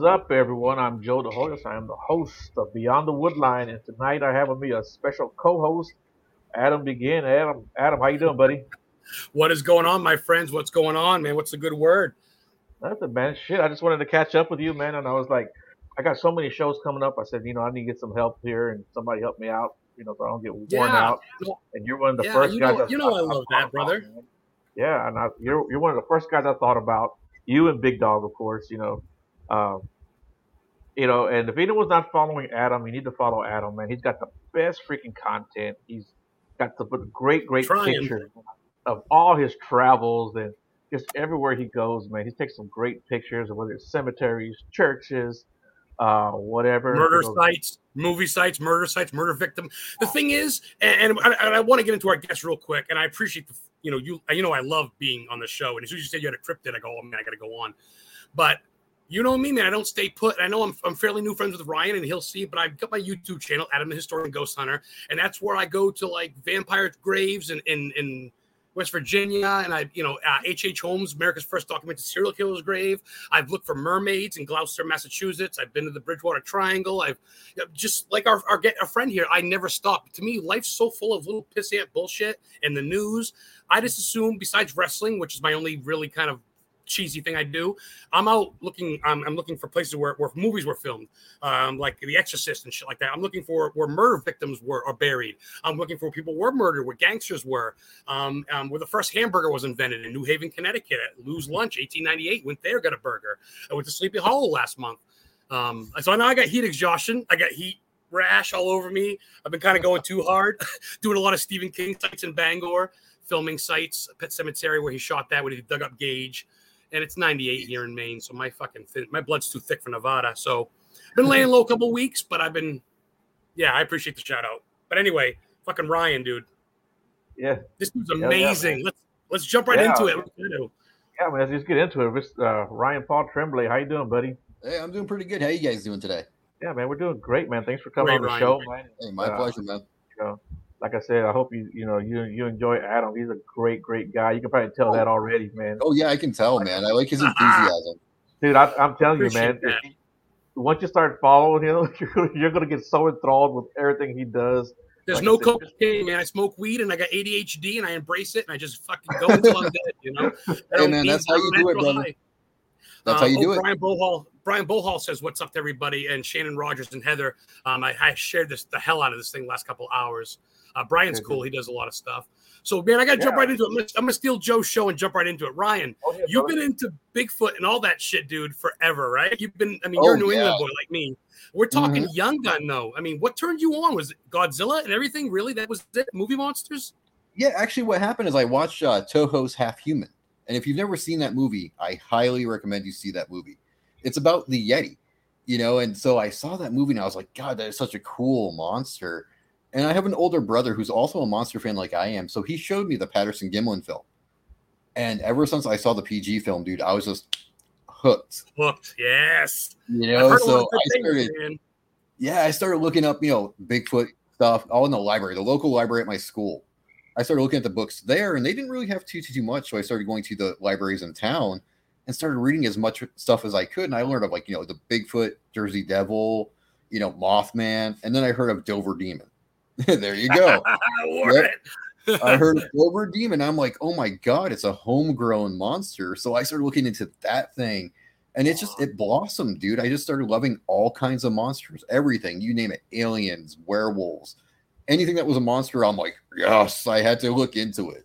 is up, everyone? I'm Joe DeHoyos. I am the host of Beyond the Woodline, and tonight I have with me a special co-host, Adam Begin. Adam, how you doing, buddy? What is going on, my friends? What's going on, man? What's a good word? Nothing, man. Shit, I just wanted to catch up with you, man, and I was like, I got so many shows coming up. I said, you know, I need to get some help here, and somebody help me out, you know, so I don't get worn out. And you're one of the first guys. You know, I love that, brother. About, yeah, and you're one of the first guys I thought about. You and Big Dog, of course, you know, and if anyone's not following Adam, you need to follow Adam, man. He's got the best freaking content. He's got the great pictures of all his travels and just everywhere he goes, man. He takes some great pictures of whether it's cemeteries, churches, whatever. Murder sites, movie sites, murder sites, murder victim. The thing is, and I want to get into our guests real quick, and I appreciate the, you know, I love being on the show. And as soon as you said you had a cryptid, I go, oh, man, I got to go on. But you know me, man, I don't stay put. I know I'm fairly new friends with Ryan, and he'll see, but I've got my YouTube channel, Adam the Historian Ghost Hunter, and that's where I go to, like, vampire graves in West Virginia, and I, you know, H. Holmes, America's first documented serial killer's grave. I've looked for mermaids in Gloucester, Massachusetts. I've been to the Bridgewater Triangle. I've just like our friend here. I never stop. To me, life's so full of little pissant bullshit and the news. I just assume, besides wrestling, which is my only really kind of cheesy thing I do, I'm out looking. I'm looking for places where movies were filmed, like The Exorcist and shit like that. I'm looking for where murder victims are buried. I'm looking for where people were murdered, where gangsters were, where the first hamburger was invented in New Haven, Connecticut at Lou's Lunch, 1898. Went there, got a burger. I went to Sleepy Hollow last month. So now I got heat exhaustion. I got heat rash all over me. I've been kind of going too hard, doing a lot of Stephen King sites in Bangor, filming sites, Pet Cemetery where he shot that, where he dug up Gage. And it's 98 here in Maine, so my fucking my blood's too thick for Nevada. So I've been laying low a couple weeks, but I've been, I appreciate the shout out. But anyway, fucking Ryan, dude. Yeah. This dude's amazing. Yeah, let's jump right into it. Yeah, man, let's just get into it. It's, Ryan Paul Tremblay, how you doing, buddy? Hey, I'm doing pretty good. How you guys doing today? Yeah, man, we're doing great, man. Thanks for coming on the Ryan, show, man. Hey, my pleasure, man. You know, like I said, I hope you enjoy Adam. He's a great guy. You can probably tell that already, man. Oh yeah, I can tell, man. I like his enthusiasm. Dude, I'm telling you, man. That. Once you start following him, you're gonna get so enthralled with everything he does. There's like no cocaine, man. I smoke weed and I got ADHD and I embrace it and I just fucking go until I'm dead. You know. Hey, man, that's how you do it, brother. That's how you do it. Brian Bohall says, "What's up to everybody?" And Shannon Rogers and Heather. I shared the hell out of this thing last couple hours. Brian's cool. He does a lot of stuff. So, man, I got to jump right into it. I'm going to steal Joe's show and jump right into it. Ryan, you've been into Bigfoot and all that shit, dude, forever, right? You've been, you're a New England boy like me. We're talking young gun, though. I mean, what turned you on? Was it Godzilla and everything? Really? That was it? Movie monsters? Yeah, actually, what happened is I watched Toho's Half Human. And if you've never seen that movie, I highly recommend you see that movie. It's about the Yeti, you know? And so I saw that movie and I was like, God, that is such a cool monster. And I have an older brother who's also a monster fan like I am. So he showed me the Patterson-Gimlin film. And ever since I saw the PG film, dude, I was just hooked. Hooked, yes. You know, so I started looking up, you know, Bigfoot stuff all in the library, the local library at my school. I started looking at the books there, and they didn't really have too much. So I started going to the libraries in town and started reading as much stuff as I could. And I learned of, like, you know, the Bigfoot, Jersey Devil, you know, Mothman. And then I heard of Dover Demons. There you go. I heard of Dover Demon. I'm like, oh my God, it's a homegrown monster. So I started looking into that thing, and it's just, it blossomed, dude. I just started loving all kinds of monsters, everything, you name it, aliens, werewolves, anything that was a monster. I'm like, yes, I had to look into it.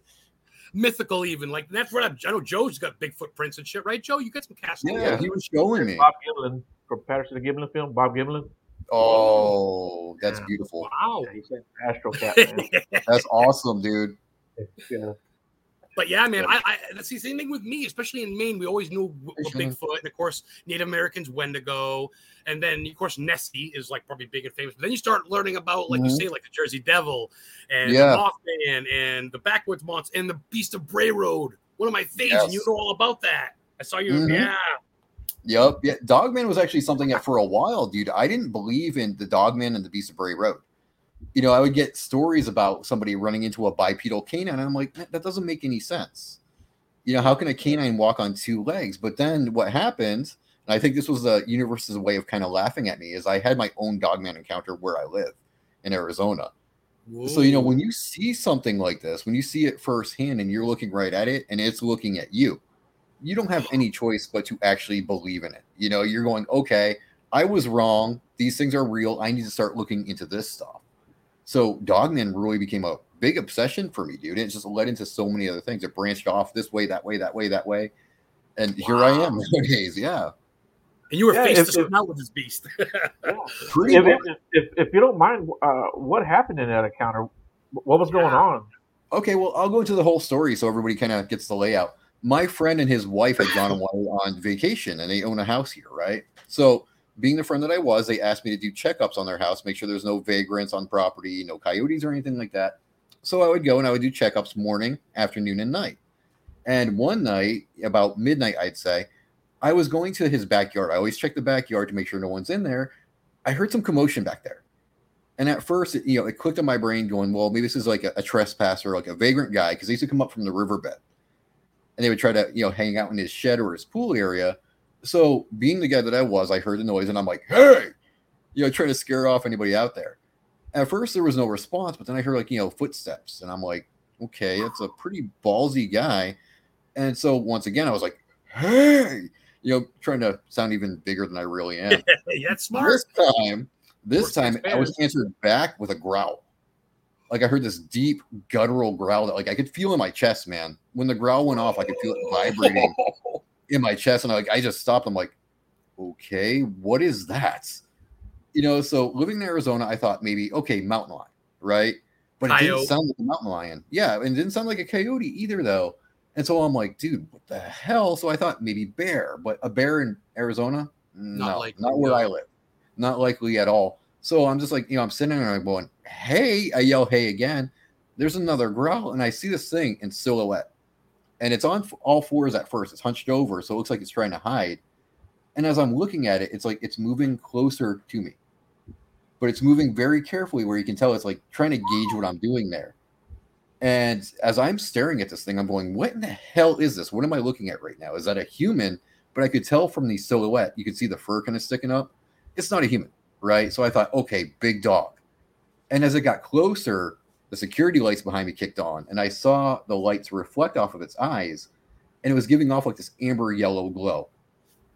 Mythical, even, like, that's what I know. Joe's got big footprints and shit, right, Joe? You got some casting. Yeah, he was showing me. Bob Gimlin from Patterson-Gimlin film. Bob Gimlin. Oh, that's beautiful. Wow. Yeah, he's an astral cat, man. That's awesome, dude. Yeah. But yeah, man, I that's the same thing with me, especially in Maine. We always knew Bigfoot, and of course, Native Americans, Wendigo, and then of course Nessie is like probably big and famous. But then you start learning about, like you say, like the Jersey Devil and the Mothman and the Backwoods Monster and the Beast of Bray Road. One of my faves, and you know all about that. I saw you, Yep. Yeah. Dogman was actually something that for a while, dude, I didn't believe in the Dogman and the Beast of Bray Road. You know, I would get stories about somebody running into a bipedal canine. And I'm like, that doesn't make any sense. You know, how can a canine walk on two legs? But then what happened, And I think this was the universe's way of kind of laughing at me, is I had my own Dogman encounter where I live in Arizona. Whoa. So, you know, when you see something like this, when you see it firsthand and you're looking right at it and it's looking at you, you don't have any choice but to actually believe in it. You know, you're going, okay, I was wrong. These things are real. I need to start looking into this stuff. So Dogman really became a big obsession for me, dude. It just led into so many other things. It branched off this way, that way, that way, that way. And here I am nowadays. Yeah. And you were faced to smell with this beast. If you don't mind, what happened in that encounter? What was going on? Okay, well, I'll go into the whole story so everybody kind of gets the layout. My friend and his wife had gone away on vacation, and they own a house here, right? So being the friend that I was, they asked me to do checkups on their house, make sure there's no vagrants on property, no coyotes or anything like that. So I would go and I would do checkups morning, afternoon, and night. And one night, about midnight, I'd say, I was going to his backyard. I always check the backyard to make sure no one's in there. I heard some commotion back there. And at first, it clicked in my brain going, well, maybe this is like a trespasser, like a vagrant guy, because they used to come up from the riverbed. And they would try to, hang out in his shed or his pool area. So being the guy that I was, I heard the noise and I'm like, hey, trying to scare off anybody out there. At first, there was no response, but then I heard footsteps. And I'm like, okay, that's a pretty ballsy guy. And so once again, I was like, hey, trying to sound even bigger than I really am. That's smart. This time I was answered back with a growl. Like I heard this deep guttural growl that I could feel in my chest, man. When the growl went off, I could feel it vibrating in my chest. And I just stopped. I'm like, okay, what is that? So living in Arizona, I thought maybe, okay, mountain lion, right? But it didn't sound like a mountain lion. Yeah, and it didn't sound like a coyote either, though. And so I'm like, dude, what the hell? So I thought maybe bear, but a bear in Arizona? Not where I live. Not likely at all. So I'm just like, I'm sitting there and I'm going, hey, I yell, hey again. There's another growl. And I see this thing in silhouette. And it's on all fours at first. It's hunched over. So it looks like it's trying to hide. And as I'm looking at it, it's like it's moving closer to me. But it's moving very carefully where you can tell it's like trying to gauge what I'm doing there. And as I'm staring at this thing, I'm going, what in the hell is this? What am I looking at right now? Is that a human? But I could tell from the silhouette, you could see the fur kind of sticking up. It's not a human, right? So I thought, okay, big dog. And as it got closer, the security lights behind me kicked on. And I saw the lights reflect off of its eyes. And it was giving off like this amber yellow glow.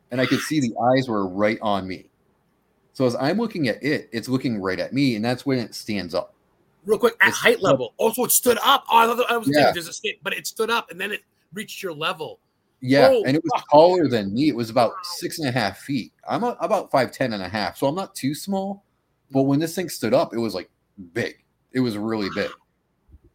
And I could see the eyes were right on me. So as I'm looking at it, it's looking right at me. And that's when it stands up. Real quick, at height level. Also, it stood up. Oh, I was thinking there's a skip, but it stood up and then it reached your level. Yeah, and it was taller than me. It was about 6.5 feet. I'm about 5'10 and a half, so I'm not too small. But when this thing stood up, it was like big. It was really big.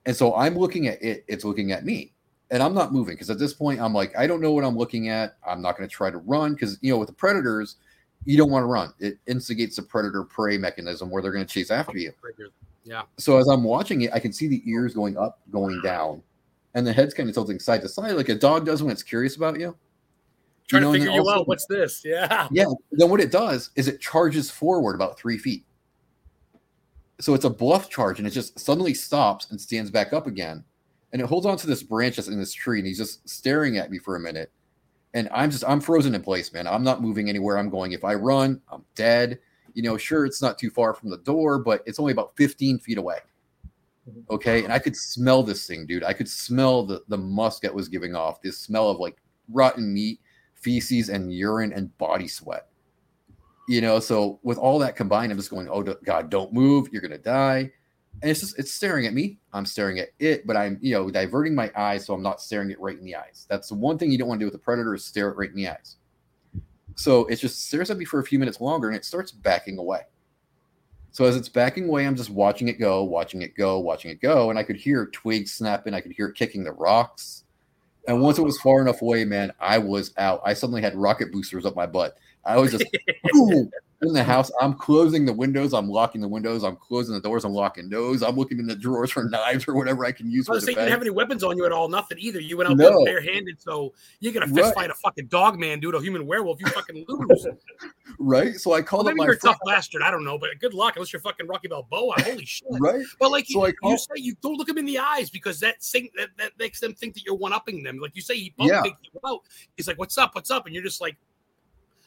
And so I'm looking at it. It's looking at me. And I'm not moving because at this point, I'm like, I don't know what I'm looking at. I'm not going to try to run because, with the predators, you don't want to run. It instigates the predator-prey mechanism where they're going to chase after you. Yeah. So as I'm watching it, I can see the ears going up, going down, and the head's kind of tilting side to side like a dog does when it's curious about you. Trying to figure you out. What's this? Yeah. Yeah. Then what it does is it charges forward about 3 feet. So it's a bluff charge, and it just suddenly stops and stands back up again. And it holds on to this branch that's in this tree, and he's just staring at me for a minute. And I'm frozen in place, man. I'm not moving anywhere. I'm going, if I run, I'm dead. Sure, it's not too far from the door, but it's only about 15 feet away. Okay. And I could smell this thing, dude. I could smell the musk that was giving off, this smell of like rotten meat, feces, and urine and body sweat. So with all that combined, I'm just going, oh, God, don't move. You're going to die. And it's staring at me. I'm staring at it, but I'm, diverting my eyes. So I'm not staring it right in the eyes. That's the one thing you don't want to do with a predator is stare it right in the eyes. So it just stares at me for a few minutes longer, and it starts backing away. So as it's backing away, I'm just watching it go, watching it go, watching it go, and I could hear twigs snapping. I could hear it kicking the rocks. And once it was far enough away, man, I was out. I suddenly had rocket boosters up my butt. I was just boom, in the house. I'm closing the windows. I'm locking the windows. I'm closing the doors. I'm locking those. I'm looking in the drawers for knives or whatever I can use. I was saying you didn't have any weapons on you at all. Nothing either. You went out barehanded. So you're going to fist fight a fucking dog man, dude, a human werewolf. You fucking lose. Right? So I called up my friend. Maybe you're a tough bastard. I don't know. But good luck unless you're fucking Rocky Balboa. Holy shit. Right? But like you say, you don't look him in the eyes because that makes them think that you're one-upping them. Like you say, he bumped you out. He's like, what's up? What's up? And you're just like,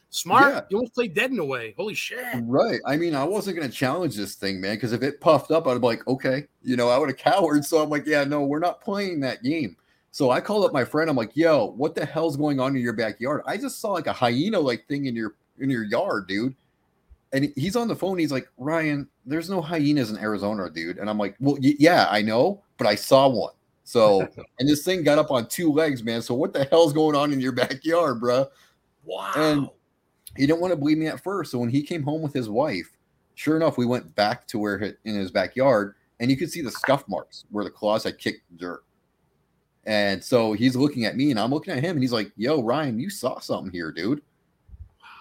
Smart. Yeah. You almost play dead in a way. Holy shit. Right. I mean, I wasn't going to challenge this thing, man, because if it puffed up, I'd be like, okay. You know, I would have cowered. So I'm like, yeah, no, we're not playing that game. So I called up my friend. I'm like, yo, what the hell's going on in your backyard? I just saw like a hyena-like thing in your yard, dude. And he's on the phone. He's like, Ryan, there's no hyenas in Arizona, dude. And I'm like, well, yeah, I know, but I saw one. So, and this thing got up on two legs, man. So what the hell's going on in your backyard, bro? Wow. And he didn't want to believe me at first. So when he came home with his wife, sure enough, we went back to where in his backyard, and you could see the scuff marks where the claws had kicked dirt. And so he's looking at me, and I'm looking at him, and he's like, yo, Ryan, you saw something here, dude.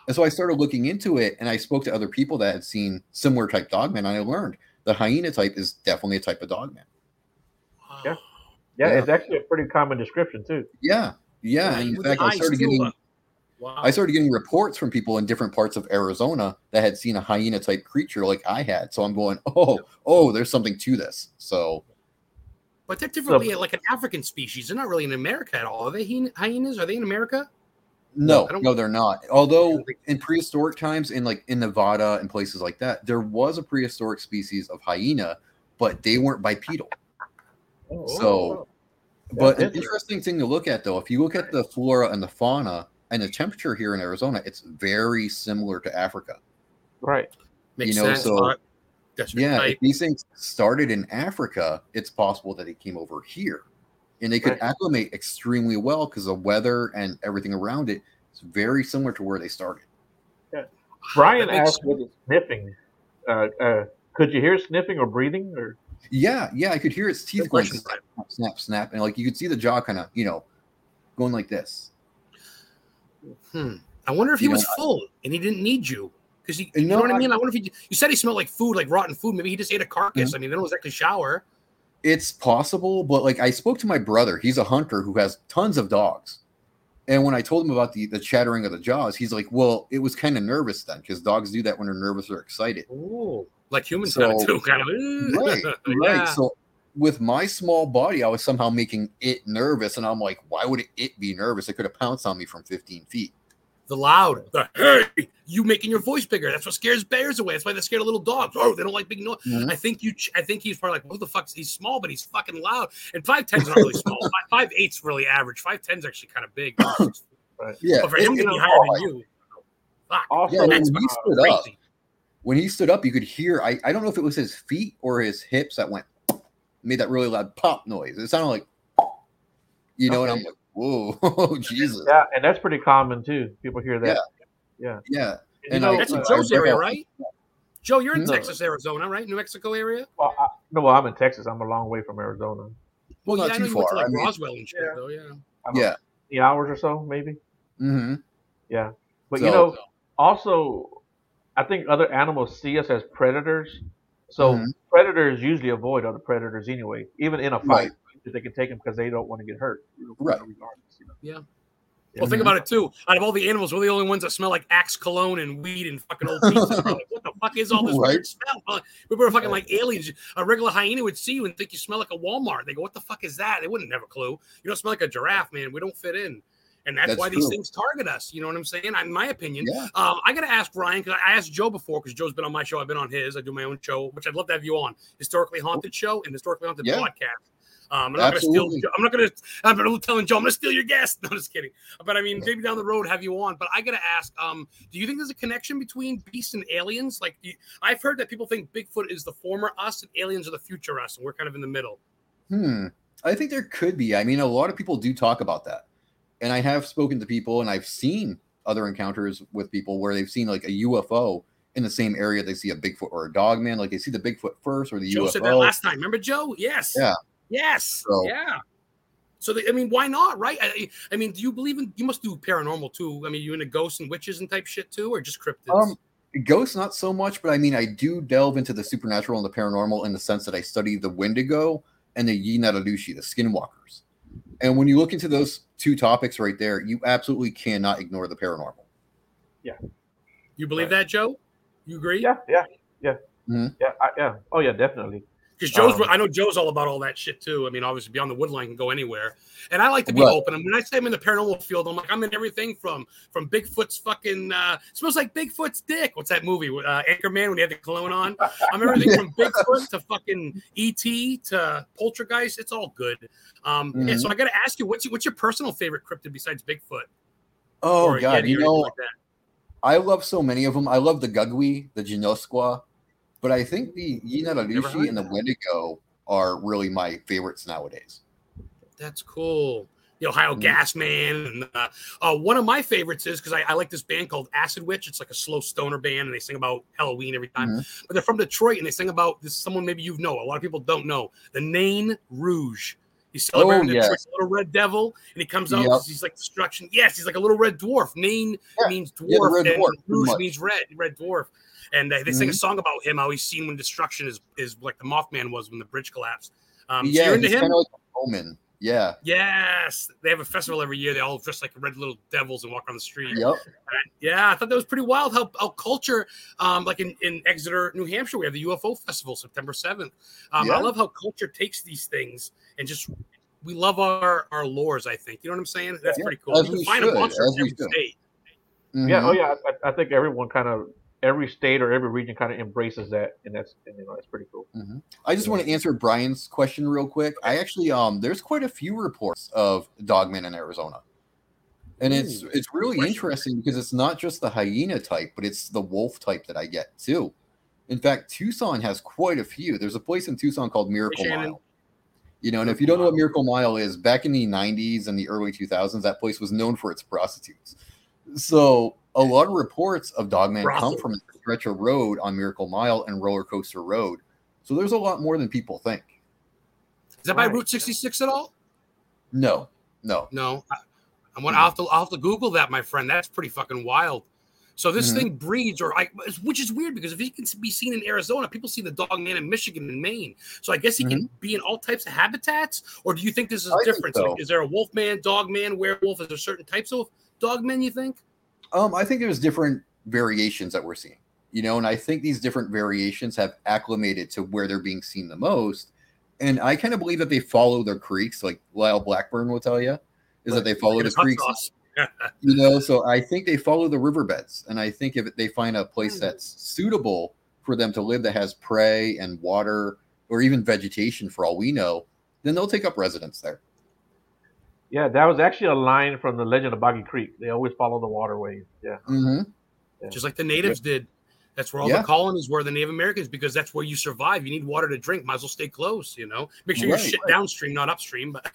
And so I started looking into it, and I spoke to other people that had seen similar type dogmen, and I learned the hyena type is definitely a type of dogman. Yeah. Yeah, yeah, it's actually a pretty common description too. Yeah, yeah. In fact, I started getting reports from people in different parts of Arizona that had seen a hyena-type creature like I had. So I'm going, oh, there's something to this. So, but they're definitely like an African species. They're not really in America at all. Are they hyenas? Are they in America? No, they're not. Although in prehistoric times, in Nevada and places like that, there was a prehistoric species of hyena, but they weren't bipedal. So, but an interesting thing to look at, though, if you look at the flora and the fauna and the temperature here in Arizona, it's very similar to Africa. Right. Makes sense. So, yeah, if these things started in Africa, it's possible that they came over here. And they could acclimate extremely well because the weather and everything around it is very similar to where they started. Yeah. Brian asked what is sniffing. Could you hear sniffing or breathing or? Yeah, I could hear its teeth going snap, and like you could see the jaw kind of, going like this. I wonder if he was full and he didn't need you because you know what I mean. I wonder if you said he smelled like food, like rotten food. Maybe he just ate a carcass. Mm-hmm. I mean, they don't exactly shower. It's possible, but like I spoke to my brother, he's a hunter who has tons of dogs, and when I told him about the chattering of the jaws, he's like, "Well, it was kind of nervous then, because dogs do that when they're nervous or excited." Oh. Like humans too, kind of. Right. Yeah. So with my small body, I was somehow making it nervous, and I'm like, why would it be nervous? It could have pounced on me from 15 feet. Hey, you making your voice bigger. That's what scares bears away. That's why they're scared of little dogs. Oh, they don't like big noise. Mm-hmm. I think he's probably like, what the fuck? He's small, but he's fucking loud. And 5'10's not really small. 5'8's really average. 5'10's actually kind of big. Right. Yeah. But for him to be higher than you, fuck. Also, that's crazy. When he stood up, you could hear, I don't know if it was his feet or his hips that made that really loud pop noise. It sounded like, and I'm like, whoa, Jesus. Yeah, and that's pretty common, too. People hear that. Yeah. And that's in Joe's area, right? Joe, you're in Texas, Arizona, right? New Mexico area? Well, no, I'm in Texas. I'm a long way from Arizona. Well, not too far. I mean, Roswell and shit, though, yeah. Yeah. 3 hours or so, maybe? Mm-hmm. Yeah. But, also... I think other animals see us as predators, so predators usually avoid other predators anyway, even in a fight, if they can take them because they don't want to get hurt. Right. Regardless, Yeah. Well, think about it too. Out of all the animals, we're the only ones that smell like Axe cologne and weed and fucking old pizza. Like, what the fuck is all this weird smell? We were fucking like aliens. A regular hyena would see you and think you smell like a Walmart. They go, "What the fuck is that?" They wouldn't have a clue. You don't smell like a giraffe, man. We don't fit in. And that's why these things target us. You know what I'm saying? In my opinion, I got to ask Ryan, because I asked Joe before, because Joe's been on my show. I've been on his. I do my own show, which I'd love to have you on. Historically Haunted Show and Historically Haunted Podcast. I'm not telling Joe, I'm going to steal your guest. No, I'm just kidding. But I mean, maybe down the road, have you on. But I got to ask, do you think there's a connection between beasts and aliens? Like, I've heard that people think Bigfoot is the former us and aliens are the future us. And we're kind of in the middle. I think there could be. I mean, a lot of people do talk about that. And I have spoken to people, and I've seen other encounters with people where they've seen like a UFO in the same area they see a Bigfoot or a Dogman. Like they see the Bigfoot first or the UFO. Joe said that last time. Remember, Joe? Yes. Yeah. Yes. So. Yeah. So, why not, right? I mean, do you believe in – you must do paranormal too. I mean, you into ghosts and witches and type shit too, or just cryptids? Ghosts, not so much, but I mean, I do delve into the supernatural and the paranormal in the sense that I study the Wendigo and the Yenaldlooshi, the Skinwalkers. And when you look into those two topics right there, you absolutely cannot ignore the paranormal. Yeah. You believe that, Joe? You agree? Yeah. Mm-hmm. Yeah. Oh, yeah, definitely. Because Joe's, I know Joe's all about all that shit too. I mean, obviously, Beyond the Woodline can go anywhere, and I like to be open. And when I say I'm in the paranormal field, I'm like, I'm in everything from Bigfoot's fucking smells like Bigfoot's dick. What's that movie? Anchorman, when he had the cologne on. I'm everything from Bigfoot to fucking E.T. to Poltergeist. It's all good. And so I got to ask you, what's your personal favorite cryptid besides Bigfoot? Oh or God, you know, like I love so many of them. I love the Gugwe, the Genosqua. But I think the Yenaldlooshi and the Wendigo are really my favorites nowadays. That's cool. The Ohio Gas Man. And, one of my favorites is, because I like this band called Acid Witch. It's like a slow stoner band, and they sing about Halloween every time. But they're from Detroit, and they sing about this. Someone maybe you know. A lot of people don't know. The Nain Rouge. He's celebrating the little red devil, and he comes out because he's like destruction. Yes, he's like a little red dwarf. Nain means dwarf, and dwarf, Rouge means red dwarf. And they sing a song about him, how he's seen when destruction is like the Mothman was when the bridge collapsed. So you're into him? Kind of like a Roman. Yeah. Yes. They have a festival every year. They all dress like red little devils and walk around the street. Yep. I thought that was pretty wild how culture, like in Exeter, New Hampshire, we have the UFO Festival, September 7th. I love how culture takes these things and just we love our lores, I think. You know what I'm saying? That's pretty cool. You can find a monster in every state. Yeah. Oh, yeah. I think everyone kind of – every state or every region kind of embraces that, and that's pretty cool. I just want to answer Brian's question real quick. I actually there's quite a few reports of Dogman in Arizona, and it's really interesting because it's not just the hyena type, but it's the wolf type that I get too. In fact, Tucson has quite a few. There's a place in Tucson called Miracle Mile. You know, and if you don't know what Miracle Mile is, back in the 90s and the early 2000s, that place was known for its prostitutes. So a lot of reports of Dogman come from the stretch of road on Miracle Mile and Roller Coaster Road. So there's a lot more than people think. Is that by Route 66 at all? No. I'll have to Google that, my friend. That's pretty fucking wild. So this thing breeds, which is weird because if he can be seen in Arizona, people see the Dogman in Michigan and Maine. So I guess he can be in all types of habitats. Or do you think this is a difference? So. Like, is there a Wolfman, Dogman, werewolf? Is there certain types of Dogmen, you think? I think there's different variations that we're seeing, you know, and I think these different variations have acclimated to where they're being seen the most. And I kind of believe that they follow their creeks, like Lyle Blackburn will tell you, that they follow the creeks, you know, so I think they follow the riverbeds. And I think if they find a place that's suitable for them to live that has prey and water or even vegetation for all we know, then they'll take up residence there. Yeah, that was actually a line from the Legend of Boggy Creek. They always follow the waterways. Yeah. Just like the natives did. That's where all the colonies were, the Native Americans, because that's where you survive. You need water to drink. Might as well stay close, you know. Make sure you're shit downstream, not upstream. But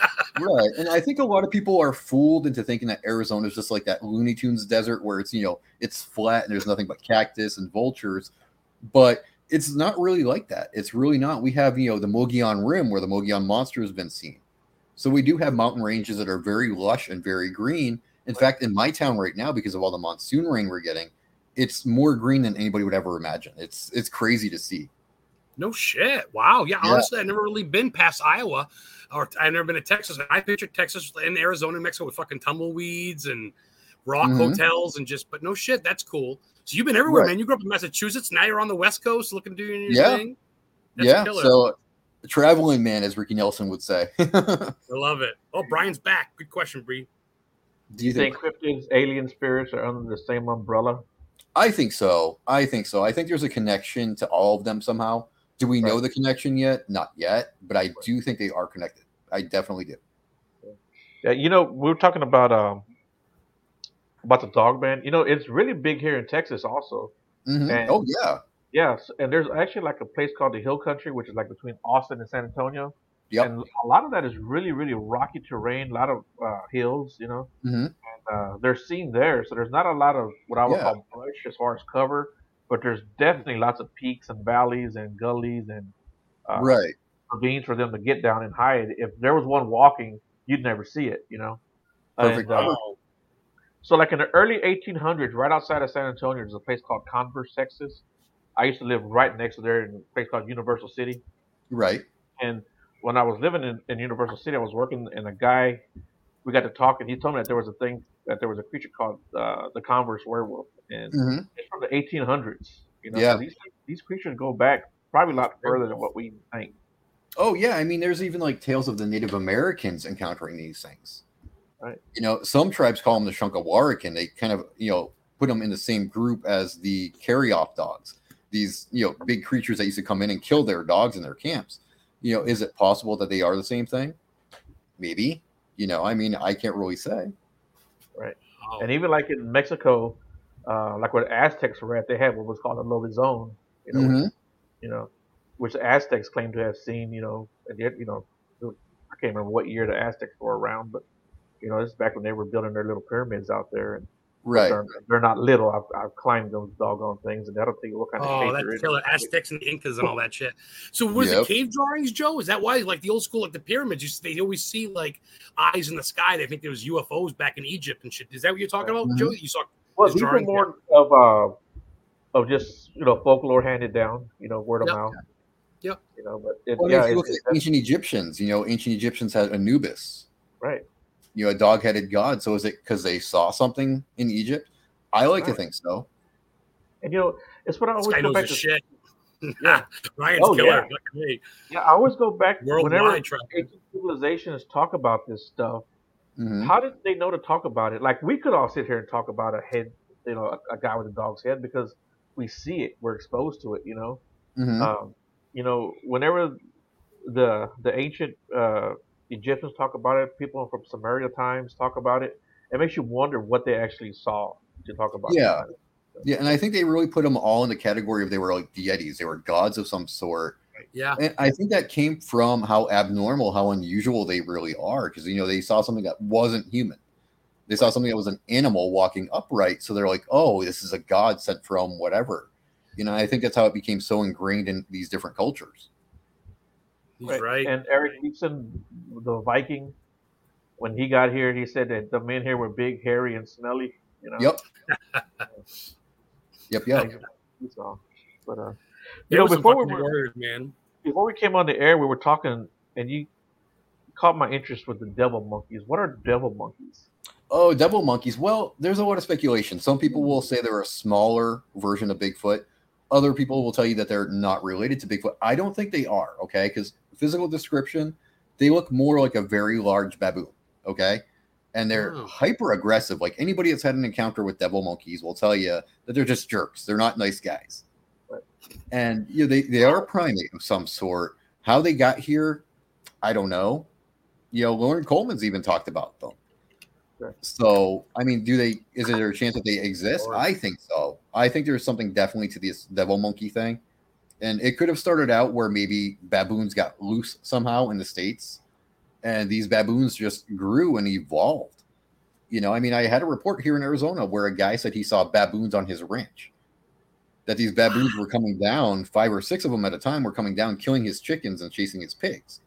And I think a lot of people are fooled into thinking that Arizona is just like that Looney Tunes desert where it's, you know, it's flat and there's nothing but cactus and vultures. But it's not really like that. It's really not. We have, you know, the Mogollon Rim where the Mogollon Monster has been seen. So we do have mountain ranges that are very lush and very green. In fact, in my town right now, because of all the monsoon rain we're getting, it's more green than anybody would ever imagine. It's crazy to see. No shit. Wow. Yeah. Honestly, I've never really been past Iowa, or I've never been to Texas. I pictured Texas and Arizona and Mexico with fucking tumbleweeds and rock hotels and just, but no shit. That's cool. So you've been everywhere, man. You grew up in Massachusetts. Now you're on the West Coast looking to do your thing. That's killer. So traveling man, as Ricky Nelson would say. I love it. Oh, Brian's back. Good question, Bree. Do you think cryptids, alien spirits are under the same umbrella? I think so. I think there's a connection to all of them somehow. Do we know the connection yet? Not yet, but I do think they are connected. I definitely do. Yeah, you know, we were talking about the Dogman. You know, it's really big here in Texas also. And oh, yeah. Yes, and there's actually like a place called the Hill Country, which is like between Austin and San Antonio. And a lot of that is really, really rocky terrain, a lot of hills, you know. And they're seen there, so there's not a lot of what I would call brush as far as cover, but there's definitely lots of peaks and valleys and gullies and ravines for them to get down and hide. If there was one walking, you'd never see it, you know. And, so like in the early 1800s, right outside of San Antonio, there's a place called Converse, Texas. I used to live right next to there in a place called Universal City. And when I was living in Universal City, I was working, and a guy, we got to talk, and he told me that there was a thing, that there was a creature called the Converse werewolf. And it's from the 1800s. You know, so these creatures go back probably a lot further than what we think. Oh, yeah. I mean, there's even like tales of the Native Americans encountering these things. Right. You know, some tribes call them the Shunkawarican. They kind of, you know, put them in the same group as the carry-off dogs. These, you know, big creatures that used to come in and kill their dogs in their camps. You know, is it possible that they are the same thing? Maybe. You know, I mean, I can't really say. Right. Oh. And even like in Mexico, like where the Aztecs were at, they had what was called a lobizon. You know, mm-hmm. You know, which the Aztecs claim to have seen. You know, and you know, I can't remember what year the Aztecs were around, but you know, this is back when they were building their little pyramids out there. And right, they're not little. I've climbed those doggone things, and that'll tell you what kind of shape they're in. Oh, that's Aztecs and the Incas and all that shit. So was it cave drawings, Joe? Is that why, like the old school, like the pyramids, they always see like eyes in the sky? They think there was UFOs back in Egypt and shit. Is that what you're talking about, Joe? You saw. Well, these are more of just, you know, folklore handed down, you know, word of mouth. Yep. You know, but if you look at ancient Egyptians, you know, ancient Egyptians had Anubis. Right. You know, a dog-headed god. So is it because they saw something in Egypt? I like to think so. And, you know, it's what I always go back to. Shit. Yeah. Ryan's killer. Yeah. I always go back to whenever ancient civilizations talk about this stuff. Mm-hmm. How did they know to talk about it? Like, we could all sit here and talk about a head, you know, a guy with a dog's head because we see it. We're exposed to it, you know. Mm-hmm. You know, whenever the ancient Egyptians talk about it, people from Sumerian times talk about it, it makes you wonder what they actually saw to talk about. Yeah. Yeah, and I think they really put them all in the category of they were like deities. They were gods of some sort. Yeah, and I think that came from how abnormal, how unusual they really are. Because, you know, they saw something that wasn't human. They saw something that was an animal walking upright. So they're like, oh, this is a god sent from whatever. You know, I think that's how it became so ingrained in these different cultures. Right. And Eric Gibson, the Viking, when he got here, he said that the men here were big, hairy, and smelly. You know? Yep. But, you know, before we came on the air, we were talking, and you caught my interest with the devil monkeys. What are devil monkeys? Oh, devil monkeys. Well, there's a lot of speculation. Some people will say they're a smaller version of Bigfoot. Other people will tell you that they're not related to Bigfoot. I don't think they are, okay? Because physical description, they look more like a very large baboon, okay? And they're hyper aggressive. Like anybody that's had an encounter with devil monkeys will tell you that they're just jerks. They're not nice guys. And you know, they are a primate of some sort. How they got here, I don't know. You know, Lauren Coleman's even talked about them. Sure. So, I mean, is there a chance that they exist? I think so. I think there's something definitely to this devil monkey thing. And it could have started out where maybe baboons got loose somehow in the States. And these baboons just grew and evolved. You know, I mean, I had a report here in Arizona where a guy said he saw baboons on his ranch. That these baboons were coming down, 5 or 6 of them at a time were coming down, killing his chickens and chasing his pigs.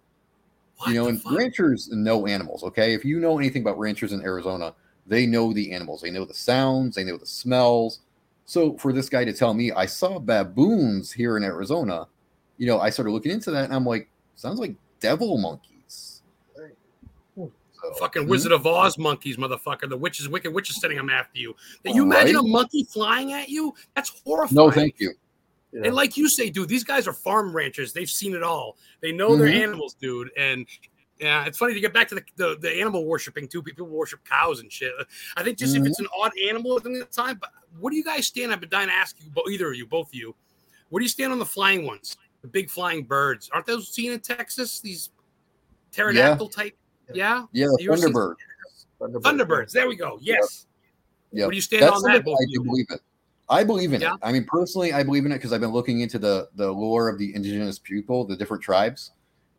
What you know, and fuck? Ranchers know animals, okay? If you know anything about ranchers in Arizona, they know the animals. They know the sounds. They know the smells. So for this guy to tell me, I saw baboons here in Arizona, you know, I started looking into that, and I'm like, sounds like devil monkeys. Right. So, fucking Wizard of Oz monkeys, motherfucker. The witch is wicked. Witch is sending them after you. Can you imagine a monkey flying at you? That's horrifying. No, thank you. Yeah. And like you say, dude, these guys are farm ranchers. They've seen it all. They know their animals, dude. And yeah, it's funny to get back to the animal worshiping, too. People worship cows and shit. I think just if it's an odd animal at the time, but what do you guys stand? I've been dying to ask you, either of you, both of you. What do you stand on the flying ones? The big flying birds. Aren't those seen in Texas? These pterodactyl type? Yeah? Yeah, the Thunderbirds. Thunderbirds. There we go. Yes. Yep. What do you stand on that? I do believe it. I believe in it. I mean, personally, I believe in it because I've been looking into the lore of the indigenous people, the different tribes.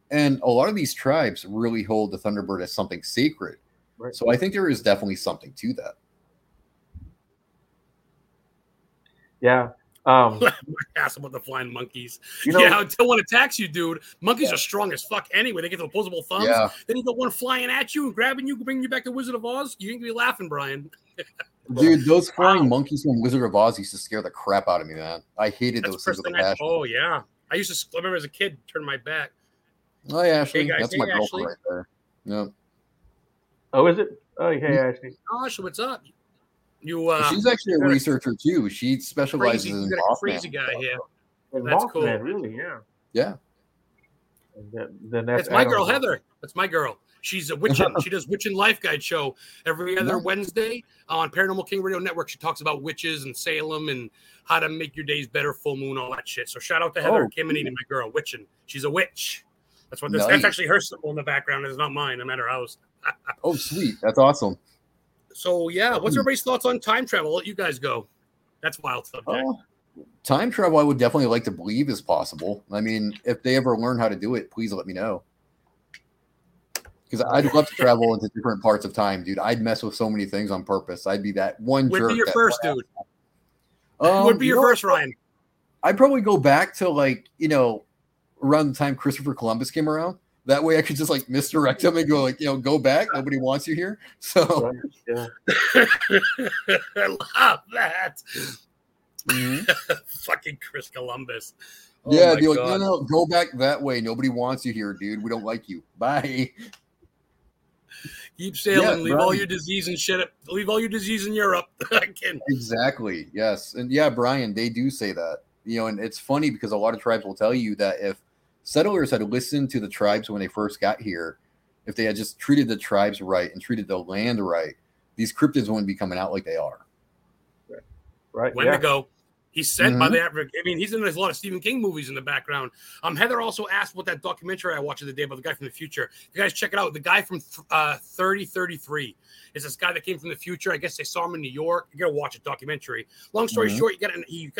And a lot of these tribes really hold the Thunderbird as something sacred. Right. So I think there is definitely something to that. Yeah. Ask about the flying monkeys. You know, until one attacks you, dude. Monkeys are strong as fuck anyway. They get the opposable thumbs. Yeah. Then you got one flying at you and grabbing you, bringing you back to Wizard of Oz. You ain't gonna be laughing, Brian. Dude, those flying monkeys from Wizard of Oz used to scare the crap out of me, man. I hated those things with a passion. Oh, yeah. I used to, I remember as a kid, turn my back. Oh, yeah, Ashley. Hey, guys, that's my girlfriend right there. Yep. Oh, is it? Oh, hey, Ashley. Gosh, what's up? You, she's actually a researcher, too. She specializes in Mothman. Crazy guy here. That's cool. Really, yeah. Yeah. That's my girl, Heather. That's my girl. She's a witch. She does Witch and Life Guide show every other Wednesday on Paranormal King Radio Network. She talks about witches and Salem and how to make your days better, full moon, all that shit. So shout out to Heather Kimonini, my girl, witchin'. She's a witch. That's what this. Nice. That's actually her symbol in the background. It's not mine. I'm at her house. Oh, sweet. That's awesome. So yeah, what's everybody's thoughts on time travel? I'll let you guys go. That's wild subject. Time travel, I would definitely like to believe is possible. I mean, if they ever learn how to do it, please let me know. Because I'd love to travel into different parts of time, dude. I'd mess with so many things on purpose. I'd be that one jerk. Would be your first, dude. Would be your first, Ryan. I'd probably go back to, like, you know, around the time Christopher Columbus came around. That way I could just, like, misdirect them and go, like, you know, go back. Nobody wants you here. So I love that. Mm-hmm. Fucking Chris Columbus. Oh yeah, be like, no, go back that way. Nobody wants you here, dude. We don't like you. Bye. Keep sailing. Leave all your disease and shit. Leave all your disease in Europe. Exactly. Yes. And yeah, Brian, they do say that. You know, and it's funny because a lot of tribes will tell you that if settlers had listened to the tribes when they first got here, if they had just treated the tribes right and treated the land right, these cryptids wouldn't be coming out like they are. Right. Wendigo. He's sent by the African. I mean, he's in a lot of Stephen King movies in the background. Heather also asked about that documentary I watched the other day about the guy from the future. You guys check it out. The guy from 3033 is this guy that came from the future. I guess they saw him in New York. You got to watch a documentary. Long story short, he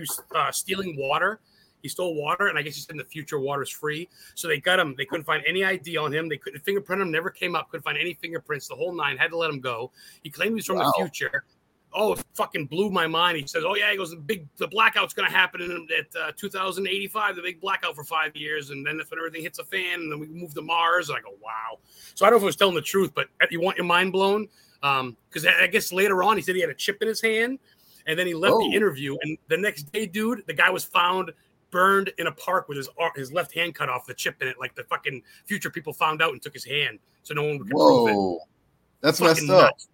was stealing water. He stole water, and I guess he said in the future water is free. So they got him. They couldn't find any ID on him. They couldn't fingerprint him. Never came up. Couldn't find any fingerprints. The whole nine. Had to let him go. He claimed he was from the future. Oh, it fucking blew my mind. He says, he goes, the blackout's going to happen at 2085, the big blackout for 5 years. And then that's when everything hits a fan and then we move to Mars. And I go, wow. So I don't know if it was telling the truth, but you want your mind blown? Because I guess later on he said he had a chip in his hand and then he left the interview. And the next day, dude, the guy was found burned in a park with his left hand cut off, the chip in it. Like the fucking future people found out and took his hand. So no one could prove it. That's fucking messed up. Nuts.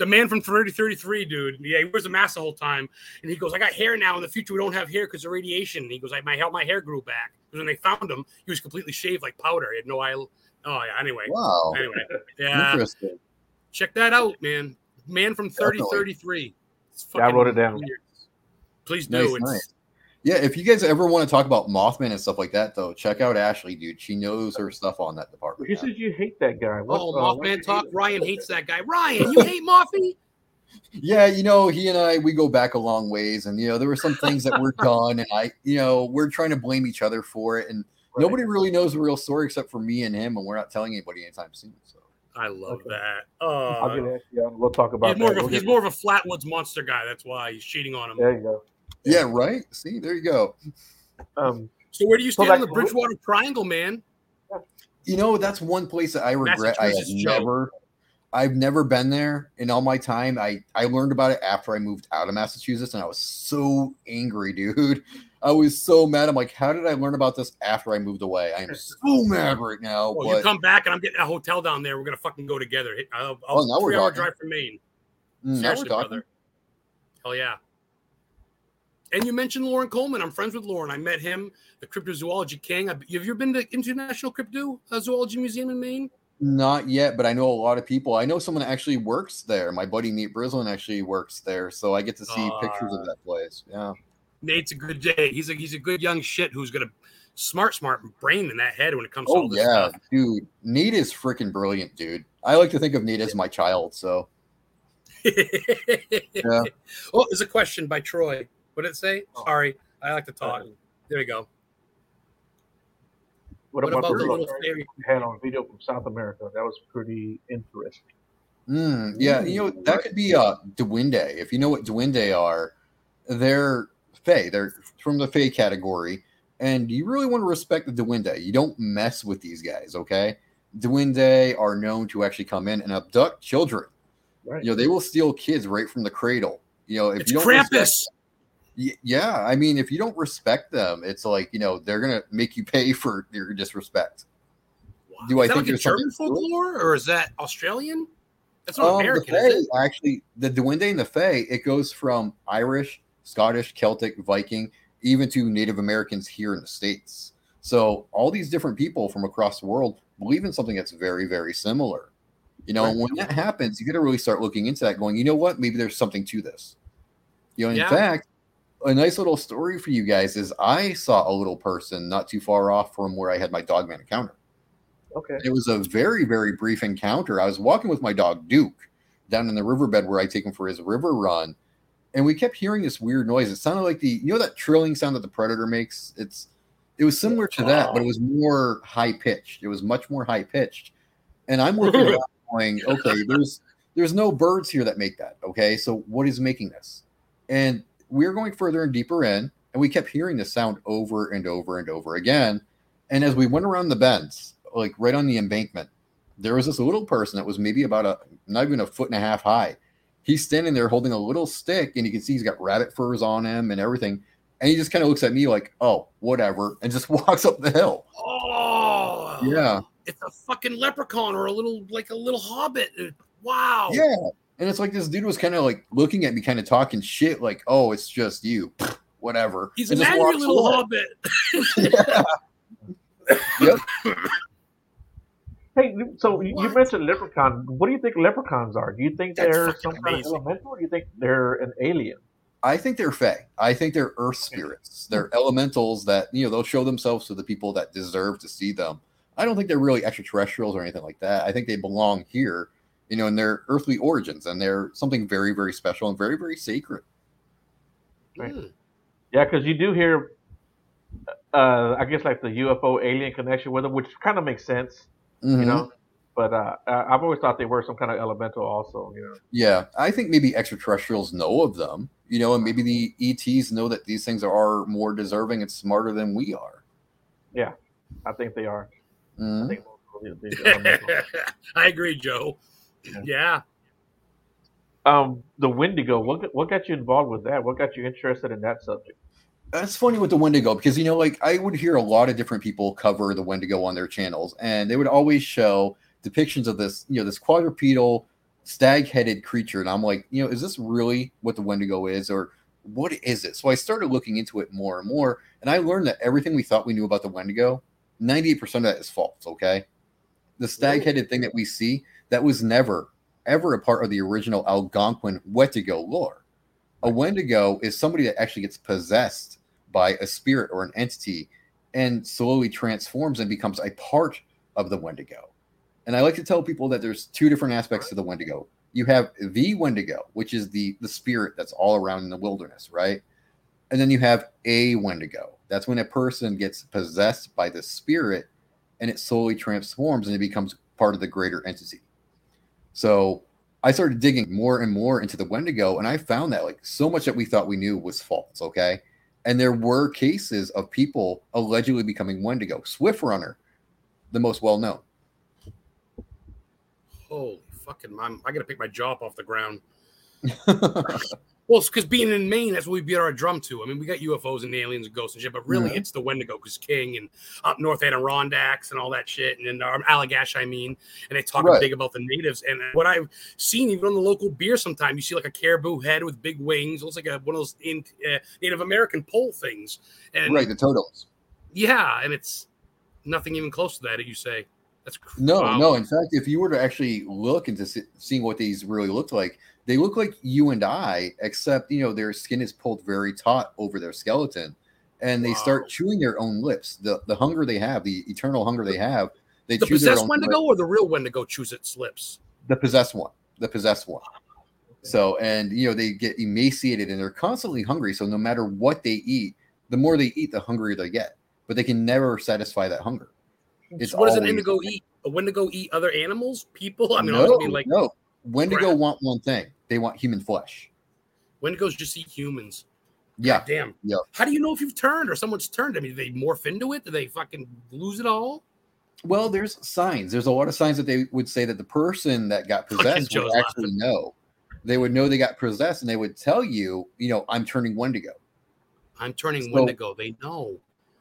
The man from 3033, dude. Yeah, he wears a mask the whole time. And he goes, I got hair now. In the future, we don't have hair because of radiation. And he goes, my hair grew back. Because when they found him, he was completely shaved like powder. He had no eye. Oh, yeah. Anyway. Wow. Anyway. Yeah. Interesting. Check that out, man. Man from 3033. I wrote it down. Weird. Please do. Nice. Yeah, if you guys ever want to talk about Mothman and stuff like that, though, check out Ashley, dude. She knows her stuff on that department. You said you hate that guy. Mothman talk. Ryan hates that guy. Ryan, you hate Moffy? Yeah, you know, he and I, we go back a long ways. And, you know, there were some things that were done. And, we're trying to blame each other for it. And nobody really knows the real story except for me and him. And we're not telling anybody anytime soon. So I love that. I'm going to ask you. We'll talk about that. He's more of a Flatwoods Monster guy. That's why he's cheating on him. There you go. Yeah, right? See, there you go. So where do you stand on the Bridgewater Triangle, man? You know, that's one place that I regret. I've never been there in all my time. I learned about it after I moved out of Massachusetts, and I was so angry, dude. I was so mad. I'm like, how did I learn about this after I moved away? I am so mad right now. Well, you come back, and I'm getting a hotel down there. We're going to fucking go together. I'll 3 hour drive from Maine. Seriously, brother. Hell yeah. And you mentioned Lauren Coleman. I'm friends with Lauren. I met him, the cryptozoology king. Have you ever been to the International Cryptozoology Museum in Maine? Not yet, but I know a lot of people. I know someone actually works there. My buddy Nate Brislin actually works there, so I get to see pictures of that place. Yeah, Nate's a good day. He's a good young shit who's gonna smart brain in that head when it comes to all this stuff. Dude, Nate is freaking brilliant, dude. I like to think of Nate as my child. So, yeah. Oh, there's a question by Troy. What did it say? Sorry, I like to talk. There we go. What about the little fairy you had on video from South America? That was pretty interesting. Yeah, that could be duende. If you know what duende are, they're fae. They're from the fae category, and you really want to respect the duende. You don't mess with these guys, okay? Duende are known to actually come in and abduct children. Right. They will steal kids right from the cradle. If you don't Krampus. Yeah, I mean, if you don't respect them, it's like, they're going to make you pay for your disrespect. Wow. Is that like a German folklore, or is that Australian? That's not American, is it? Actually, the duende and the fae, it goes from Irish, Scottish, Celtic, Viking, even to Native Americans here in the States. So all these different people from across the world believe in something that's very, very similar. You know, right. And when that happens, you got to really start looking into that going, you know what, maybe there's something to this. You know, and in fact, a nice little story for you guys is I saw a little person not too far off from where I had my Dogman encounter. Okay. It was a very, very brief encounter. I was walking with my dog, Duke, down in the riverbed where I take him for his river run. And we kept hearing this weird noise. It sounded like the, you know, that trilling sound that the predator makes. It was similar to that, but it was more high pitched. It was much more high pitched. And I'm looking around going, okay, there's no birds here that make that. Okay. So what is making this? And we were going further and deeper in, and we kept hearing this sound over and over and over again. And as we went around the bends, like right on the embankment, there was this little person that was maybe about not even a foot and a half high. He's standing there holding a little stick, and you can see he's got rabbit furs on him and everything. And he just kind of looks at me like, oh, whatever, and just walks up the hill. Oh, yeah. It's a fucking leprechaun or a little hobbit. Wow. Yeah. And it's like this dude was kind of like looking at me, kind of talking shit like, oh, it's just you. Whatever. He's an angry little hobbit. Yeah. Yep. Hey, so you mentioned leprechaun. What do you think leprechauns are? Do you think they're some kind of elemental, or do you think they're an alien? I think they're fae. I think they're earth spirits. They're elementals that, you know, they'll show themselves to the people that deserve to see them. I don't think they're really extraterrestrials or anything like that. I think they belong here, you know, in their earthly origins, and they're something very, very special and very, very sacred. Right. Yeah, because you do hear, I guess, like the UFO alien connection with them, which kind of makes sense. Mm-hmm. You know, but I've always thought they were some kind of elemental also, you know. Yeah, I think maybe extraterrestrials know of them, you know, and maybe the ETs know that these things are more deserving and smarter than we are. Yeah, I think they are. Mm-hmm. I think these elemental. I agree, Joe. Yeah. The Wendigo, what got you involved with that? What got you interested in that subject? That's funny with the Wendigo because, you know, like I would hear a lot of different people cover the Wendigo on their channels, and they would always show depictions of this, you know, this quadrupedal, stag-headed creature. And I'm like, you know, is this really what the Wendigo is, or what is it? So I started looking into it more and more, and I learned that everything we thought we knew about the Wendigo, 98% of that is false, okay? The stag-headed thing that we see, that was never, ever a part of the original Algonquin Wendigo lore. A Wendigo is somebody that actually gets possessed by a spirit or an entity and slowly transforms and becomes a part of the Wendigo. And I like to tell people that there's two different aspects to the Wendigo. You have the Wendigo, which is the spirit that's all around in the wilderness, right? And then you have a Wendigo. That's when a person gets possessed by the spirit and it slowly transforms and it becomes part of the greater entity. So I started digging more and more into the Wendigo, and I found that like so much that we thought we knew was false, okay? And there were cases of people allegedly becoming Wendigo. Swift Runner, the most well-known. Holy fucking mom. I got to pick my jaw up off the ground. Well, it's because being in Maine, that's what we beat our drum to. I mean, we got UFOs and aliens and ghosts and shit, but really it's the Wendigo because King and up north Adirondacks and all that shit. And then Allagash, I mean, and they talk big about the natives. And what I've seen, even on the local beer sometimes, you see like a caribou head with big wings. It looks like one of those Native American pole things. And, right, the totems. Yeah, and it's nothing even close to that, you say. No. In fact, if you were to actually look into seeing what these really looked like, they look like you and I, except, you know, their skin is pulled very taut over their skeleton, and they start chewing their own lips. The hunger they have, the eternal hunger they have, they chew their own lips. The possessed Wendigo or the real Wendigo chews its lips? The possessed one. So, and, you know, they get emaciated, and they're constantly hungry, so no matter what they eat, the more they eat, the hungrier they get. But they can never satisfy that hunger. So what does an indigo eat? A Wendigo eat other animals? People? I mean, no. Wendigo want one thing. They want human flesh. Wendigos just eat humans. Yeah. God damn. Yeah. How do you know if you've turned or someone's turned? I mean, do they morph into it? Do they fucking lose it all? Well, there's signs. There's a lot of signs that they would say that the person that got possessed would actually know. They would know they got possessed, and they would tell you, you know, I'm turning Wendigo. They know.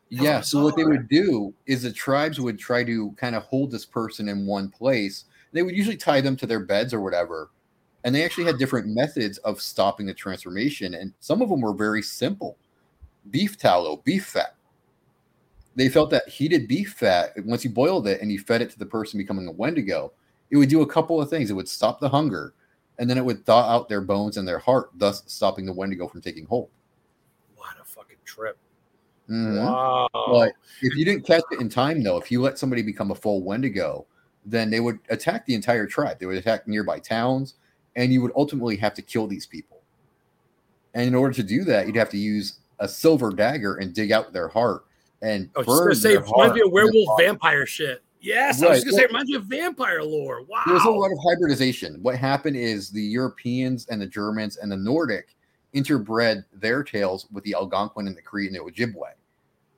Yeah, so what they would do is the tribes would try to kind of hold this person in one place. They would usually tie them to their beds or whatever, and they actually had different methods of stopping the transformation, and some of them were very simple. Beef tallow, beef fat. they felt that heated beef fat, once you boiled it and you fed it to the person becoming a Wendigo, it would do a couple of things. It would stop the hunger, and then it would thaw out their bones and their heart, thus stopping the Wendigo from taking hold. What a fucking trip. Mm-hmm. Wow. But if you didn't catch it in time, though, if you let somebody become a full Wendigo, then they would attack the entire tribe. They would attack nearby towns, and you would ultimately have to kill these people. And in order to do that, you'd have to use a silver dagger and dig out their heart and burn their heart. Reminds me of werewolf vampire shit. Yes, right. I was just going to say, it reminds me of vampire lore. Wow. There's a lot of hybridization. What happened is the Europeans and the Germans and the Nordic interbred their tales with the Algonquin and the Cree and the Ojibwe.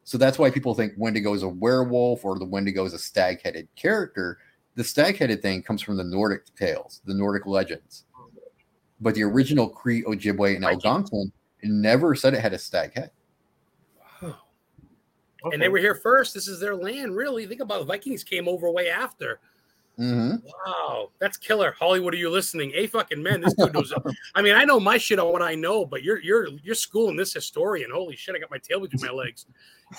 So that's why people think Wendigo is a werewolf or the Wendigo is a stag-headed character. The stag-headed thing comes from the Nordic tales, the Nordic legends. But the original Cree, Ojibwe, and Algonquin never said it had a stag head. Okay. And they were here first. This is their land, really. Think about it. Vikings came over way after. Mm-hmm. Wow. That's killer. Hollywood, are you listening? Hey, fucking man, this dude knows. I mean, I know my shit on what I know, but you're schooling this historian. Holy shit, I got my tail between my legs.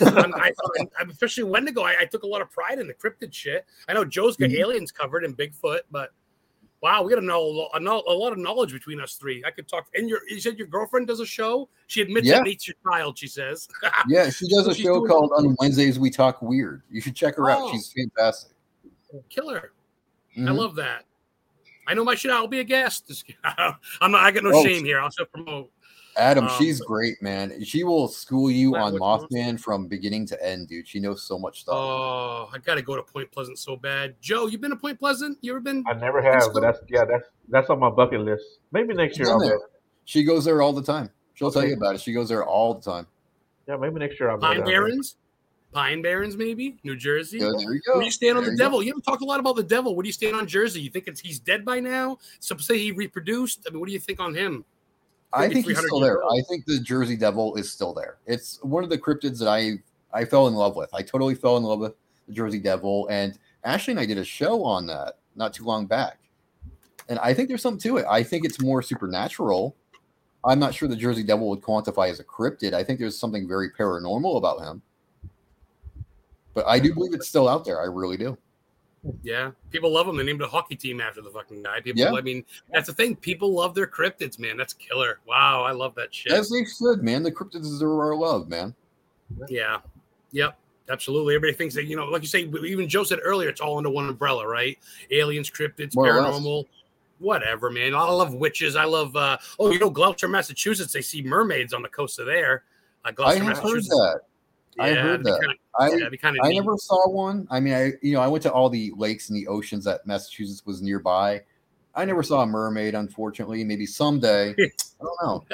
I'm especially Wendigo. I took a lot of pride in the cryptid shit. I know Joe's got aliens covered and Bigfoot, but wow, we got a lot of knowledge between us three. I could talk. And you said your girlfriend does a show? She admits that hates your child, she says. Yeah, she does a show called On Wednesdays We Talk Weird. You should check her out. She's fantastic. Killer. Mm-hmm. I love that. I know my shit. I'll be a guest. I got no shame here. I'll still promote. Adam, she's great, man. She will school you on Mothman from beginning to end, dude. She knows so much stuff. Oh, I gotta go to Point Pleasant so bad. Joe, you been to Point Pleasant? You ever been? I never have, but that's on my bucket list. Maybe next year I'll go. She goes there all the time. She'll tell you about it. She goes there all the time. Yeah, maybe next year I'll go. Pine Barrens? Pine Barrens, maybe? New Jersey? Yeah, there you go. Where do you stand on the devil? You haven't talked a lot about the devil. What do you stand on Jersey? You think he's dead by now? Some say he reproduced. I mean, what do you think on him? I think he's still there. I think the Jersey Devil is still there. It's one of the cryptids that I fell in love with. I totally fell in love with the Jersey Devil. And Ashley and I did a show on that not too long back. And I think there's something to it. I think it's more supernatural. I'm not sure the Jersey Devil would quantify as a cryptid. I think there's something very paranormal about him. But I do believe it's still out there. I really do. Yeah, people love them. They named a hockey team after the fucking guy. People, I mean, that's the thing. People love their cryptids, man. That's killer. Wow, I love that shit. As they said, man, the cryptids are our love, man. Yeah, yep, absolutely. Everybody thinks that, you know, like you say, even Joe said earlier, it's all under one umbrella, right? Aliens, cryptids, more paranormal, whatever, man. I love witches. I love, you know, Gloucester, Massachusetts, they see mermaids on the coast of there. Gloucester, Massachusetts. Heard that. Yeah, I heard that. I never saw one. I mean, I went to all the lakes and the oceans that Massachusetts was nearby. I never saw a mermaid, unfortunately. Maybe someday. I don't know.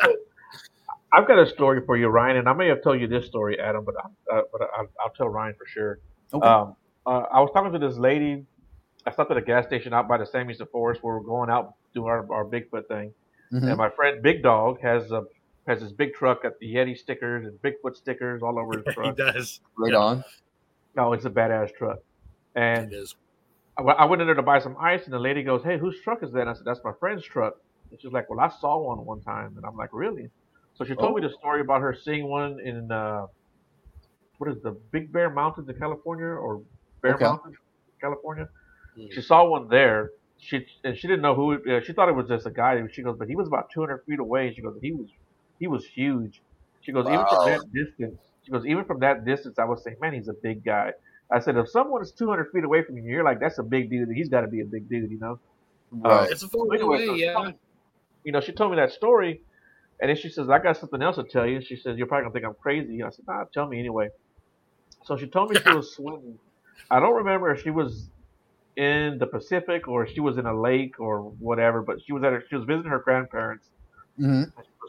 I've got a story for you, Ryan, and I may have told you this story, Adam, but I'll tell Ryan for sure. Okay. I was talking to this lady. I stopped at a gas station out by the Sammy's the Forest where we're going out doing our Bigfoot thing, and my friend Big Dog has this big truck got the Yeti stickers and Bigfoot stickers all over his truck. He does. Right on. No, it's a badass truck. And it is. I went in there to buy some ice, and the lady goes, "Hey, whose truck is that?" And I said, "That's my friend's truck." And she's like, "Well, I saw one time." And I'm like, "Really?" So she told me the story about her seeing one in, the Big Bear Mountains in California or Bear Mountains, California. Mm. She saw one there. She didn't know who. She thought it was just a guy. She goes, but he was about 200 feet away. She goes, he was huge. She goes, even from that distance, I would say, man, he's a big guy. I said, if someone is 200 feet away from you, you're like, that's a big dude. He's got to be a big dude, you know? Right. It's a full anyway, way, yeah. You know, she told me that story. And then she says, I got something else to tell you. She says, you're probably going to think I'm crazy. I said, nah, tell me anyway. So she told me she was swimming. I don't remember if she was in the Pacific or she was in a lake or whatever, but she was visiting her grandparents. Mm-hmm.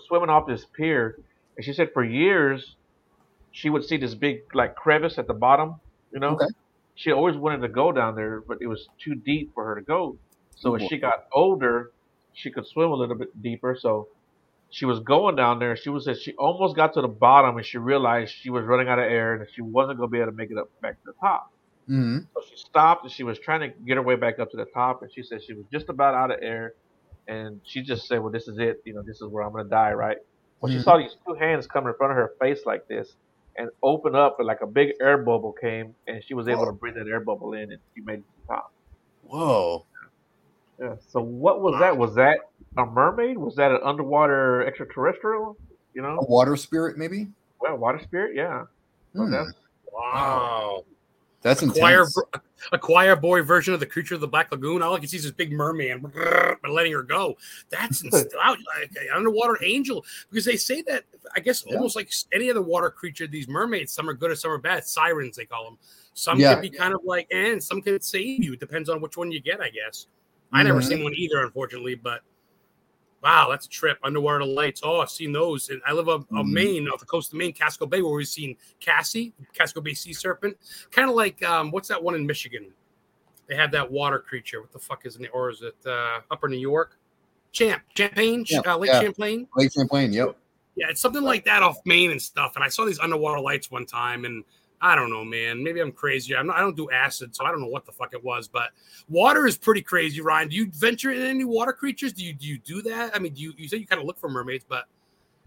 Swimming off this pier, and she said for years she would see this big like crevice at the bottom, you know. She always wanted to go down there, but it was too deep for her to go. So as she got older, she could swim a little bit deeper, so she was going down there. She was she almost got to the bottom, and she realized she was running out of air and she wasn't going to be able to make it up back to the top. So she stopped, and she was trying to get her way back up to the top, and she said she was just about out of air. And she just said, well, this is it. You know, this is where I'm going to die, right? Well, she saw these two hands come in front of her face like this. and opened up, and like a big air bubble came, and she was able to breathe that air bubble in, and she made it to the top. Whoa. Yeah. So what was that? Was that a mermaid? Was that an underwater extraterrestrial? You know, a water spirit, maybe. Well, water spirit, yeah. Hmm. Well, wow, that's a choir boy version of the Creature of the Black Lagoon. All I can see is this big mermaid and letting her go. That's like an underwater angel, because they say that I guess almost like any other water creature. These mermaids, some are good and some are bad. Sirens, they call them. Some can be kind of like, and some can save you. It depends on which one you get, I guess. I never seen one either, unfortunately, but wow, that's a trip. Underwater lights. Oh, I've seen those. And I live up Maine, off the coast of Maine, Casco Bay, where we've seen Cassie, Casco Bay sea serpent. Kind of like, what's that one in Michigan? They have that water creature. What the fuck is in it? Or is it Upper New York? Champagne? Yeah, Lake Champlain? Lake Champlain, yep. Yeah, it's something like that off Maine and stuff. And I saw these underwater lights one time, and I don't know, man. Maybe I'm crazy. I don't do acid, so I don't know what the fuck it was. But water is pretty crazy, Ryan. Do you venture in any water creatures? Do you do that? I mean, you say you kind of look for mermaids, but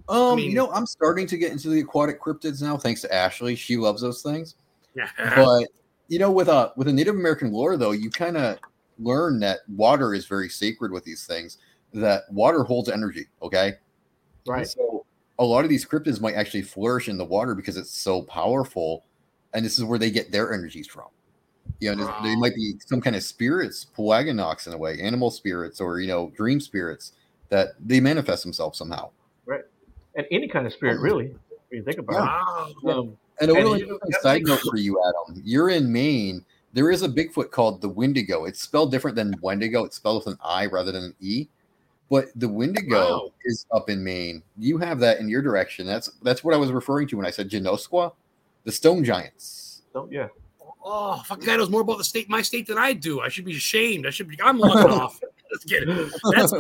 I mean, you know, I'm starting to get into the aquatic cryptids now, thanks to Ashley. She loves those things. Yeah. But you know, with a Native American lore, though, you kind of learn that water is very sacred with these things. That water holds energy. Okay. Right. And so a lot of these cryptids might actually flourish in the water because it's so powerful. And this is where they get their energies from. You know, they might be some kind of spirits, Pelaganox in a way, animal spirits, or, you know, dream spirits, that they manifest themselves somehow. Right. And any kind of spirit, really, when you think about it. Yeah. And a little interesting side note for you, Adam. You're in Maine. There is a Bigfoot called the Wendigo. It's spelled different than Wendigo. It's spelled with an I rather than an E. But the Wendigo is up in Maine. You have that in your direction. That's what I was referring to when I said Genosqua. The stone giants. Oh, yeah. Oh, fuck, that knows more about my state than I do. I should be ashamed. I'm locked off. Let's get it. That's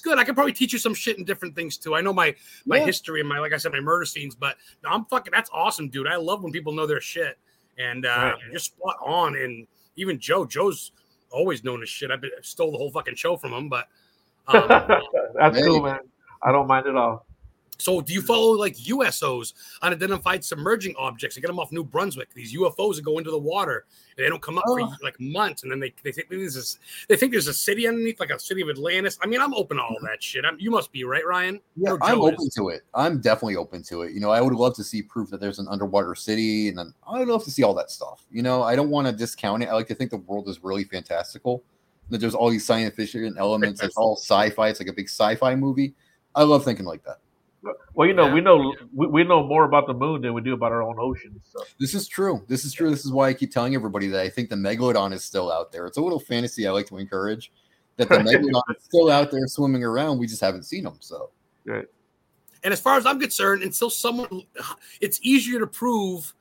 good. I can probably teach you some shit and different things too. I know my history and my, like I said, my murder scenes, but no, that's awesome, dude. I love when people know their shit. And you're spot on. And even Joe's always known his shit. I stole the whole fucking show from him, but that's cool, man. I don't mind at all. So do you follow, like, USOs, unidentified submerging objects? They get them off New Brunswick. These UFOs that go into the water, and they don't come up for, like, months, and then they think there's a city underneath, like a city of Atlantis. I mean, I'm open to all that shit. You must be, right, Ryan? Yeah, I'm open to it. I'm definitely open to it. You know, I would love to see proof that there's an underwater city, and then I would love to see all that stuff. You know, I don't want to discount it. I like to think the world is really fantastical, that there's all these science fiction elements. It's all sci-fi. It's like a big sci-fi movie. I love thinking like that. Well, you know, we know more about the moon than we do about our own oceans. So. This is true. This is why I keep telling everybody that I think the Megalodon is still out there. It's a little fantasy I like to encourage, that the Megalodon is still out there swimming around. We just haven't seen them. So, right. And as far as I'm concerned, until someone, it's easier to prove.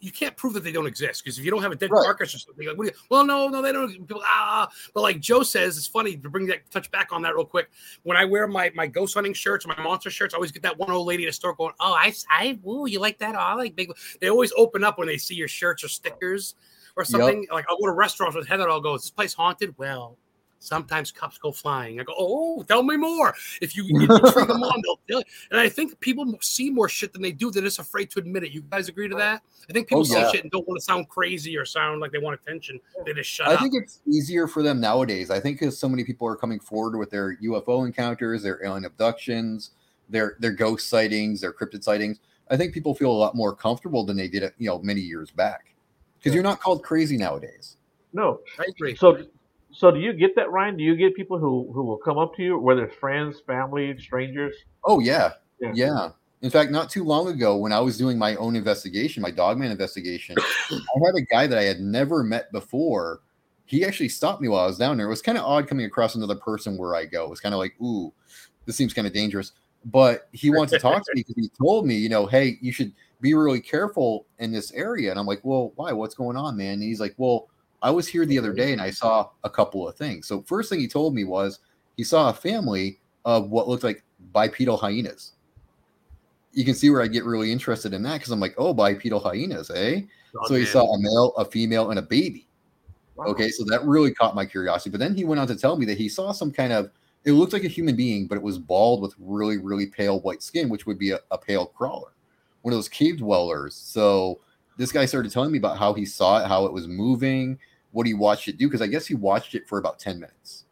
You can't prove that they don't exist, because if you don't have a dead carcass or something, like, no, they don't. But like Joe says, it's funny to bring that touch back on that real quick. When I wear my ghost hunting shirts or my monster shirts, I always get that one old lady at a store going, "Oh, I you like that? Oh, I like big." They always open up when they see your shirts or stickers or something. Yep. Like I'll go to restaurants with Heather. I'll go, "Is this place haunted?" Well, sometimes cups go flying. I go, "Oh, tell me more." If you turn them on, they'll tell you. And I think people see more shit than they do. They're just afraid to admit it. You guys agree to that? I think people see shit and don't want to sound crazy or sound like they want attention. They just shut up. I think it's easier for them nowadays. I think because so many people are coming forward with their UFO encounters, their alien abductions, their ghost sightings, their cryptid sightings. I think people feel a lot more comfortable than they did, you know, many years back. Because you're not called crazy nowadays. No, I agree. So do you get that, Ryan? Do you get people who will come up to you, whether it's friends, family, strangers? Oh, yeah. In fact, not too long ago, when I was doing my own investigation, my Dogman investigation, I had a guy that I had never met before. He actually stopped me while I was down there. It was kind of odd coming across another person where I go. It was kind of like, ooh, this seems kind of dangerous. But he wants to talk to me because he told me, you know, hey, you should be really careful in this area. And I'm like, well, why? What's going on, man? And he's like, well, I was here the other day and I saw a couple of things. So first thing he told me was he saw a family of what looked like bipedal hyenas. You can see where I get really interested in that, because I'm like, oh, bipedal hyenas, eh? Oh, so he saw a male, a female, and a baby. Wow. Okay, so that really caught my curiosity. But then he went on to tell me that he saw some kind of, it looked like a human being, but it was bald with really, really pale white skin, which would be a pale crawler. one of those cave dwellers. So this guy started telling me about how he saw it, how it was moving, what he watched it do, because I guess he watched it for about 10 minutes.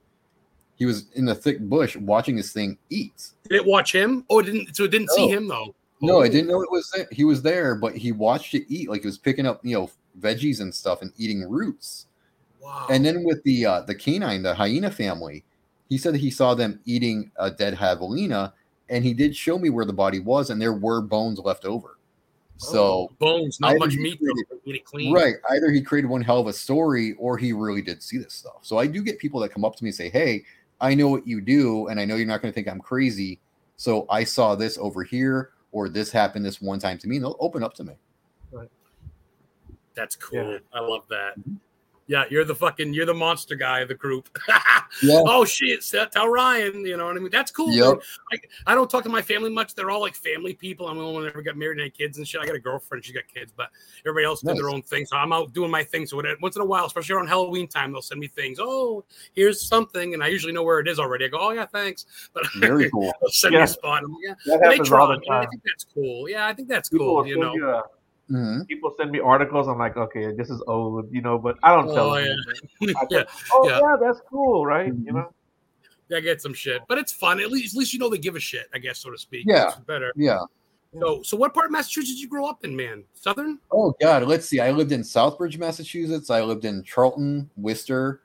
He was in the thick bush watching this thing eat. Did it watch him? Oh, it didn't. So it didn't see him, though. No, I didn't know it was there. He was there, but he watched it eat. Like, it was picking up, you know, veggies and stuff and eating roots. Wow. And then with the canine, the hyena family, he said that he saw them eating a dead javelina, and he did show me where the body was, and there were bones left over. So bones, not much meat. Clean. Right. Either he created one hell of a story, or he really did see this stuff. So I do get people that come up to me and say, hey, I know what you do, and I know you're not going to think I'm crazy. So I saw this over here, or this happened this one time to me, and they'll open up to me. Right. That's cool. Yeah. I love that. Mm-hmm. Yeah, you're the monster guy of the group. Yeah. Oh, shit, tell Ryan, you know what I mean? That's cool. Yep. I don't talk to my family much. They're all like family people. I'm the only one that ever got married and had kids and shit. I got a girlfriend. She got kids, but everybody else did their own thing. So I'm out doing my thing. So once in a while, especially around Halloween time, they'll send me things. Oh, here's something. And I usually know where it is already. I go, oh, yeah, thanks. But very cool. They'll send me a spot. I'm like, yeah. That happens all the time. I think that's cool. Yeah, I think that's cool, you know. Yeah. Mm-hmm. People send me articles. I'm like, okay, this is old, you know, but I don't tell them. Yeah. Yeah, that's cool, right? Mm-hmm. You know, yeah, I get some shit, but it's fun. At least you know they give a shit, I guess, so to speak. Yeah, it's better. Yeah. So what part of Massachusetts did you grow up in, man? Southern? Oh God, let's see. I lived in Southbridge, Massachusetts. I lived in Charlton, Worcester.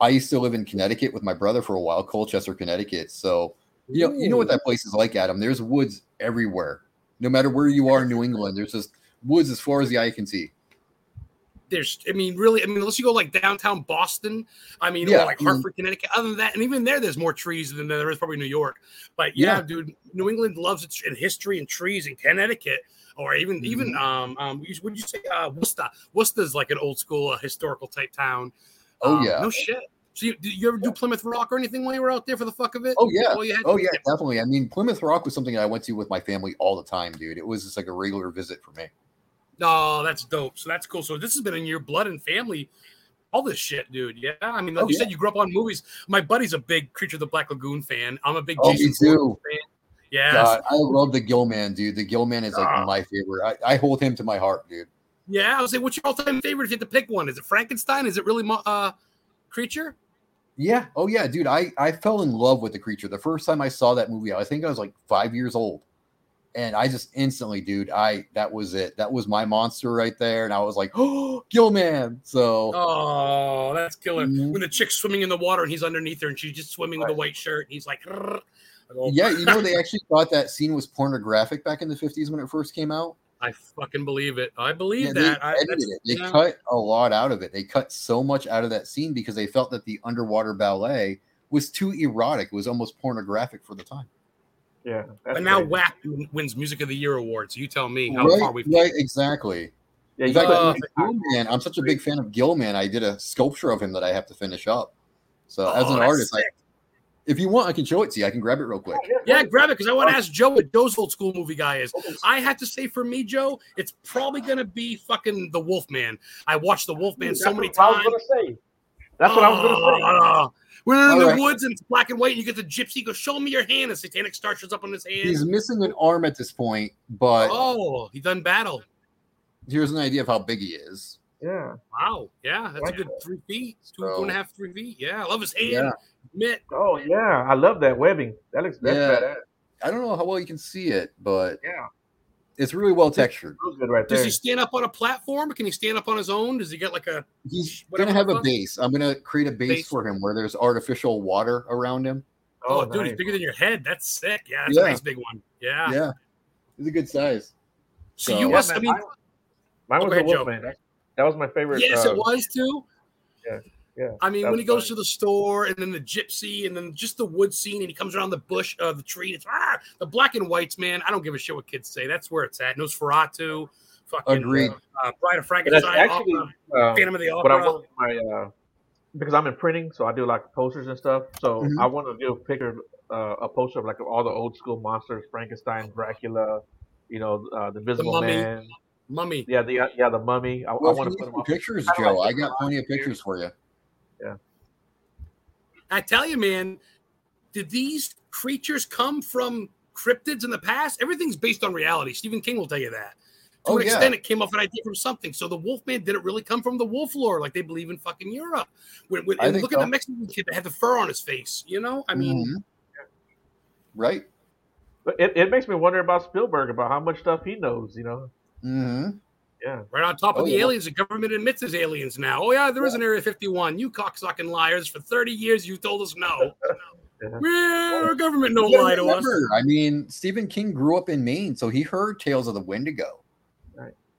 I used to live in Connecticut with my brother for a while, Colchester, Connecticut. So you know what that place is like, Adam. There's woods everywhere, no matter where you are in New England. There's just woods as far as the eye can see. Unless you go like downtown Boston, or like Hartford, Connecticut. Other than that, and even there's more trees than there is probably New York. But dude, New England loves its and history and trees. In Connecticut, or even would you say Worcester? Worcester's like an old school historical type town. No shit. So you ever do Plymouth Rock or anything while you were out there for the fuck of it? Oh, yeah. Definitely. I mean, Plymouth Rock was something that I went to with my family all the time, dude. It was just like a regular visit for me. No, that's dope. So that's cool. So this has been in your blood and family, all this shit, dude. Yeah. I mean, like you said, you grew up on movies. My buddy's a big Creature of the Black Lagoon fan. I'm a big Jason Bourne fan. Yeah. God, I love the Gill Man, dude. The Gill Man is like my favorite. I hold him to my heart, dude. Yeah. I was like, what's your all-time favorite if you had to pick one? Is it Frankenstein? Is it really Creature? Yeah. Oh, yeah, dude. I fell in love with the Creature. The first time I saw that movie, I think I was like 5 years old. And I just instantly, dude, that was it. That was my monster right there. And I was like, oh, Gill Man. So, oh, that's killer. Mm-hmm. When the chick's swimming in the water and he's underneath her and she's just swimming with a white shirt. And he's like, yeah, you know, they actually thought that scene was pornographic back in the 50s when it first came out. I fucking believe it. I believe that. They cut a lot out of it. They cut so much out of that scene because they felt that the underwater ballet was too erotic. It was almost pornographic for the time. Yeah, but now WAP wins Music of the Year award. So you tell me how far we've gone. Right, exactly. Yeah, in fact, I'm such a big fan of Gill Man. I did a sculpture of him that I have to finish up. So as an artist, if you want, I can show it to you. I can grab it real quick. Yeah, grab it because I want to ask Joe what Joe's old school movie guy is. I have to say, for me, Joe, it's probably going to be fucking The Wolfman. I watched The Wolfman so many times. That's what I was going to say. We're in the woods and it's black and white, and you get the gypsy. Go, show me your hand. A satanic star shows up on his hand. He's missing an arm at this point, but he done battle. Here's an idea of how big he is. Yeah. Wow. Yeah, that's a good 3 feet, two and a half, 3 feet. Yeah, I love his hand. Yeah. Mitt. Oh yeah, I love that webbing. That looks badass. I don't know how well you can see it, but it's really well textured. Good right there. Does he stand up on a platform? Can he stand up on his own? Does he get like a? He's gonna have a base. I'm gonna create a base for him where there's artificial water around him. Oh, dude, he's bigger than your head. That's sick. Yeah, that's a nice big one. Yeah, yeah, he's a good size. So you must. I mean, mine was a Wolfman. That was my favorite. Yes, it was too. Yeah. Yeah, I mean, when he goes to the store and then the gypsy and then just the wood scene and he comes around the bush, the tree, and it's the black and whites, man. I don't give a shit what kids say. That's where it's at. Nosferatu, fucking agreed. Bride of Frankenstein, actually, Phantom of the Opera. What I want my, because I'm in printing, so I do like posters and stuff. So I want to do a poster of like all the old school monsters: Frankenstein, Dracula, you know, the Invisible Man, Mummy. Yeah, the Mummy. I want to put them pictures, Joe. I got plenty of pictures for you. Yeah, I tell you, man, did these creatures come from cryptids in the past, everything's based on reality. Stephen King will tell you that. To an extent, it came off an idea from something. So the Wolfman didn't really come from the wolf lore, like they believe in fucking Europe. Look at the Mexican kid that had the fur on his face. You know, I mean, right? But it makes me wonder about Spielberg, about how much stuff he knows. You know, yeah, right on top of the aliens. The government admits there's aliens now. Oh yeah, there is an Area 51. You cocksucking liars! For 30 years, you told us no. We're government no lie to us. I mean, Stephen King grew up in Maine, so he heard tales of the Wendigo.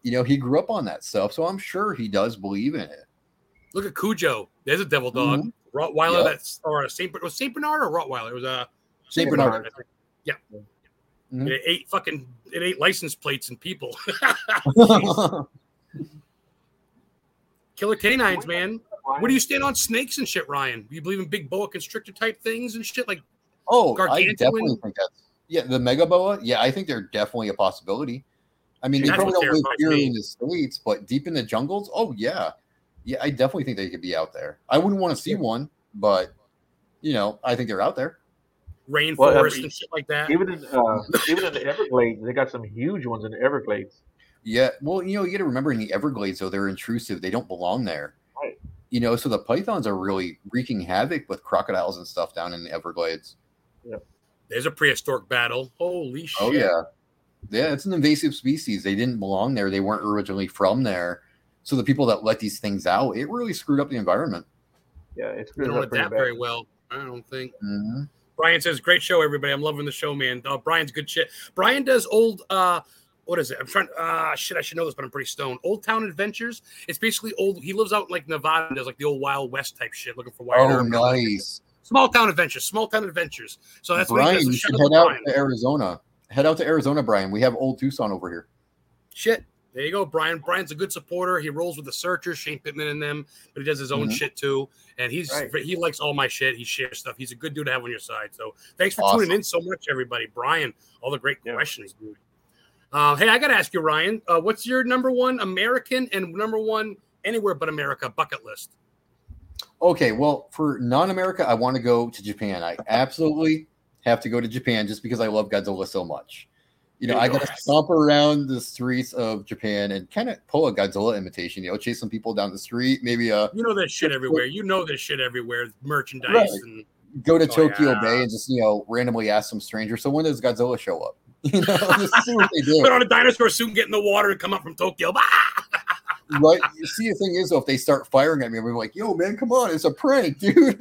You know, he grew up on that stuff, so I'm sure he does believe in it. Look at Cujo. There's a devil dog. Rottweiler, that's or a Saint, was Saint Bernard or Rottweiler? It was a Saint Bernard. I think. Yeah. It ate fucking license plates and people. Killer canines, man. What do you stand on snakes and shit, Ryan? Do you believe in big boa constrictor type things and shit like gargantuan? I definitely think that's the mega boa. Yeah, I think they're definitely a possibility. I mean, they probably don't live here in the States, but deep in the jungles, yeah, I definitely think they could be out there. I wouldn't want to see one, but you know, I think they're out there. Rainforest and shit like that. Even in the Everglades, they got some huge ones in the Everglades. Yeah, well, you know, you got to remember in the Everglades, though, they're intrusive; they don't belong there. Right. You know, so the pythons are really wreaking havoc with crocodiles and stuff down in the Everglades. Yeah, there's a prehistoric battle. Holy shit! Oh yeah. Yeah, it's an invasive species. They didn't belong there. They weren't originally from there. So the people that let these things out, it really screwed up the environment. Yeah, it's screwed up pretty bad. They don't adapt very well, I don't think. Mm-hmm. Brian says, great show, everybody. I'm loving the show, man. Brian's good shit. Brian does old, what is it? I'm trying, shit, I should know this, but I'm pretty stoned. Old Town Adventures. It's basically old. He lives out in, like, Nevada and does, like, the old Wild West type shit, looking for wild herb. Oh, nice. Small Town Adventures. So that's Brian, what he does. You should head out to Arizona. Head out to Arizona, Brian. We have old Tucson over here. Shit. There you go, Brian. Brian's a good supporter. He rolls with the Searchers, Shane Pittman and them, but he does his own shit too. And he likes all my shit. He shares stuff. He's a good dude to have on your side. So thanks for tuning in so much, everybody. Brian, all the great questions, dude. Hey, I got to ask you, Ryan, what's your number one American and number one anywhere but America bucket list? Okay, well, for non-America, I want to go to Japan. I absolutely have to go to Japan just because I love Godzilla so much. You know, I got to stomp around the streets of Japan and kind of pull a Godzilla imitation, you know, chase some people down the street, maybe You know there's shit everywhere, merchandise. Right. And go to Tokyo Bay and just, you know, randomly ask some stranger, so when does Godzilla show up? You know, just see what they do. Put on a dinosaur suit, get in the water, and come up from Tokyo. Right. You see, the thing is, though, if they start firing at me, we're like, yo, man, come on. It's a prank, dude.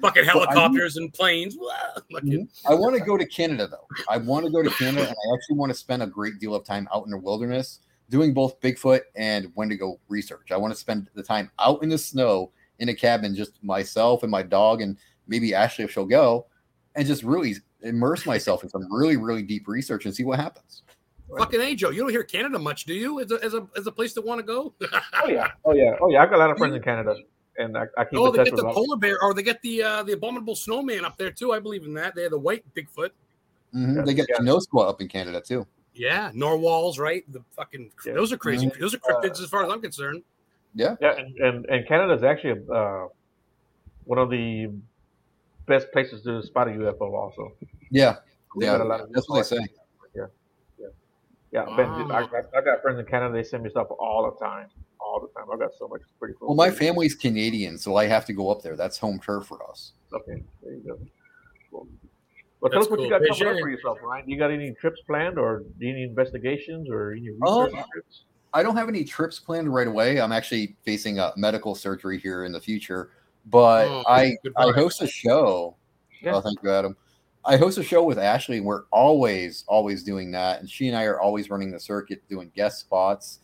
Fucking helicopters and planes. I want to go to Canada, though. I want to go to Canada, and I actually want to spend a great deal of time out in the wilderness doing both Bigfoot and Wendigo research. I want to spend the time out in the snow in a cabin, just myself and my dog and maybe Ashley if she'll go, and just really immerse myself in some really, really deep research and see what happens. Fucking A, Joe. You don't hear Canada much, do you? As a place to want to go? Oh yeah. I've got a lot of friends in Canada, and I keep in touch with them. Oh, they get the polar bear, or they get the abominable snowman up there too. I believe in that. They have the white Bigfoot. Mm-hmm. They get Genosqua up in Canada too. Yeah, narwhals, right? The fucking those are crazy. Mm-hmm. Those are cryptids, as far as I'm concerned. Yeah, yeah, and Canada is actually one of the best places to spot a UFO, also. That's what they say. Yeah, wow. I got friends in Canada. They send me stuff all the time. I got so much pretty cool. Well, my family's Canadian, so I have to go up there. That's home turf for us. Okay, there you go. Cool. Well, tell us what you got coming up for yourself, Ryan. You got any trips planned, or any investigations, or any research trips? I don't have any trips planned right away. I'm actually facing a medical surgery here in the future, but I host a show. Yeah. Oh, thank you, Adam. I host a show with Ashley, and we're always doing that. And she and I are always running the circuit, doing guest spots.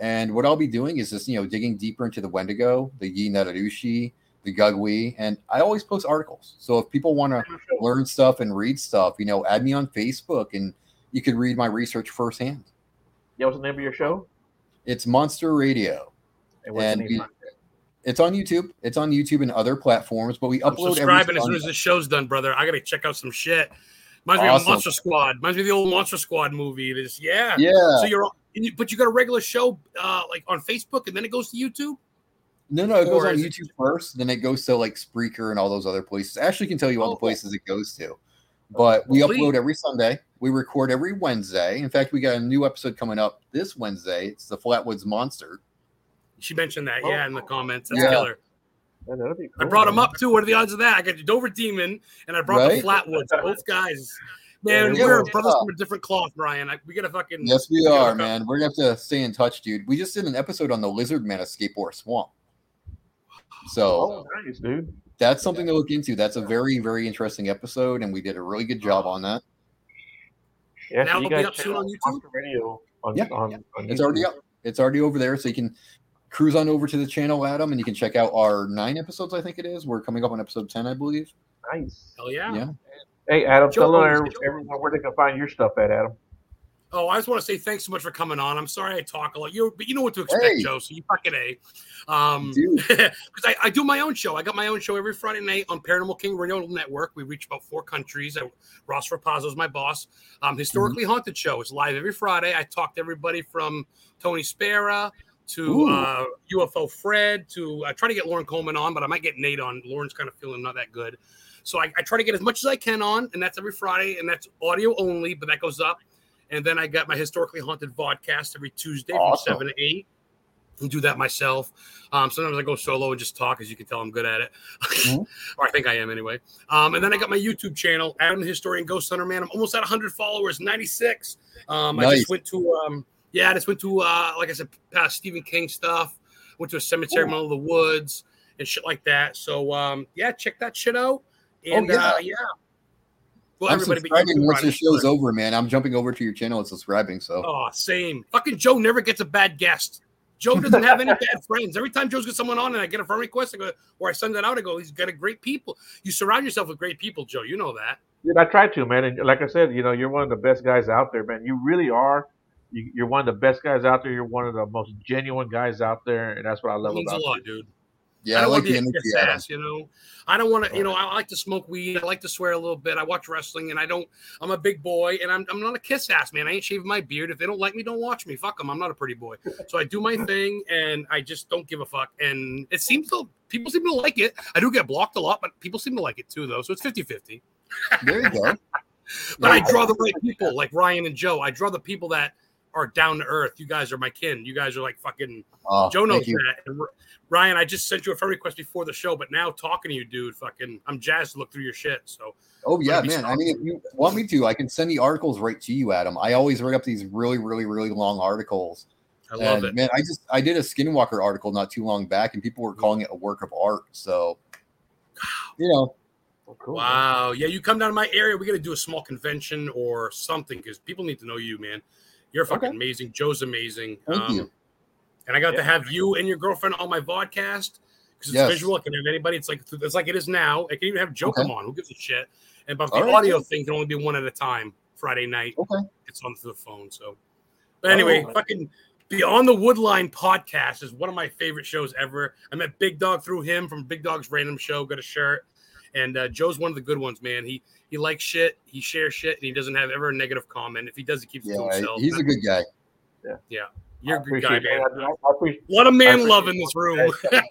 And what I'll be doing is just, you know, digging deeper into the Wendigo, the Yenaldlooshi, the Gugwe. And I always post articles. So if people want to learn stuff and read stuff, you know, add me on Facebook and you can read my research firsthand. Yeah, what's the name of your show? It's Monster Radio. And what's the name of it? It's on YouTube. It's on YouTube and other platforms, but we upload subscribing as soon as this show's done, brother. I got to check out some shit. Reminds me of Monster Squad. Reminds me of the old Monster Squad movie. It is, yeah. So you got a regular show like on Facebook, and then it goes to YouTube? No, it goes on YouTube first, then it goes to like Spreaker and all those other places. Ashley can tell you all the places it goes to. But we upload every Sunday. We record every Wednesday. In fact, we got a new episode coming up this Wednesday. It's the Flatwoods Monster. She mentioned that, in the comments. That's killer. Man, that'd be cool. I brought him up, too. What are the odds of that? I got the Dover Demon, and I brought the Flatwoods. Both guys. Man, we're brothers from a different cloth, Brian. We got to fucking... Yes, we are, man. We're going to have to stay in touch, dude. We just did an episode on the Lizard Man of Skateboard Swamp. So... Oh, nice, dude. That's something to look into. That's a very, very interesting episode, and we did a really good job on that. Yeah, now it'll be up soon on YouTube. On YouTube. It's already up. It's already over there, so you can cruise on over to the channel, Adam, and you can check out our 9 episodes, I think it is. We're coming up on episode 10, I believe. Nice. Hell yeah. Hey, Adam, tell everyone where they can find your stuff at, Adam. Oh, I just want to say thanks so much for coming on. I'm sorry I talk a lot, but you know what to expect, Joe, so you fucking A. Because I do my own show. I got my own show every Friday night on Paranormal King Radio Network. We reach about 4 countries. Ross Rapazzo is my boss. Historically Haunted Show is live every Friday. I talk to everybody from Tony Spera to UFO Fred to I try to get Lauren Coleman on, but I might get Nate on. Lauren's kind of feeling not that good. So I try to get as much as I can on, and that's every Friday, and that's audio only, but that goes up. And then I got my Historically Haunted vodcast every Tuesday from 7 to 8. I do that myself. Sometimes I go solo and just talk, as you can tell I'm good at it. Or I think I am anyway. And then I got my YouTube channel, Adam the Historian Ghost Hunter Man. I'm almost at 100 followers, 96. I just went to, like I said, past Stephen King stuff. Went to a cemetery in the middle of the woods and shit like that. So, check that shit out. And, Well, I'm subscribing once the show's over, man. I'm jumping over to your channel and subscribing. So, same. Fucking Joe never gets a bad guest. Joe doesn't have any bad friends. Every time Joe's got someone on and I get a friend request, I go or I send that out. I go, he's got a great people. You surround yourself with great people, Joe. You know that. Yeah, I try to, man. And like I said, you're one of the best guys out there, man. You really are. You're one of the best guys out there. You're one of the most genuine guys out there, and that's what I love about you. A lot, dude. Yeah, I like the energy. Ass, I don't want to. I like to smoke weed. I like to swear a little bit. I watch wrestling, and I don't. I'm a big boy, and I'm not a kiss ass, man. I ain't shaving my beard. If they don't like me, don't watch me. Fuck them. I'm not a pretty boy, so I do my thing, and I just don't give a fuck. And it seems to people seem to like it. I do get blocked a lot, but people seem to like it too, though. So it's 50-50. There you go. But I draw the right people, like Ryan and Joe. I draw the people that are down to earth. You guys are my kin. You guys are like fucking Joe knows that. And Ryan, I just sent you a friend request before the show, but now talking to you, dude, fucking I'm jazzed to look through your shit. So man. Started. I mean, if you want me to, I can send the articles right to you, Adam. I always write up these really, really, really long articles. I love it. Man, I did a Skinwalker article not too long back and people were calling it a work of art. So cool, wow. Man. Yeah, you come down to my area, we gotta do a small convention or something because people need to know you, man. You're fucking amazing. Joe's amazing. Thank you. And I got to have you and your girlfriend on my podcast because it's visual. I can have anybody. It's like it is now. I can even have Joe come on. Who gives a shit? And but the audio thing can only be one at a time. Friday night. Okay. It's on through the phone. So, but anyway, fucking Beyond the Woodline podcast is one of my favorite shows ever. I met Big Dog through him from Big Dog's Random Show. Got a shirt. And Joe's one of the good ones, man. He likes shit. He shares shit, and he doesn't have ever a negative comment. If he does, he keeps it to himself. He's a good guy. Yeah. You're a good guy, man. What a man love in this room. That's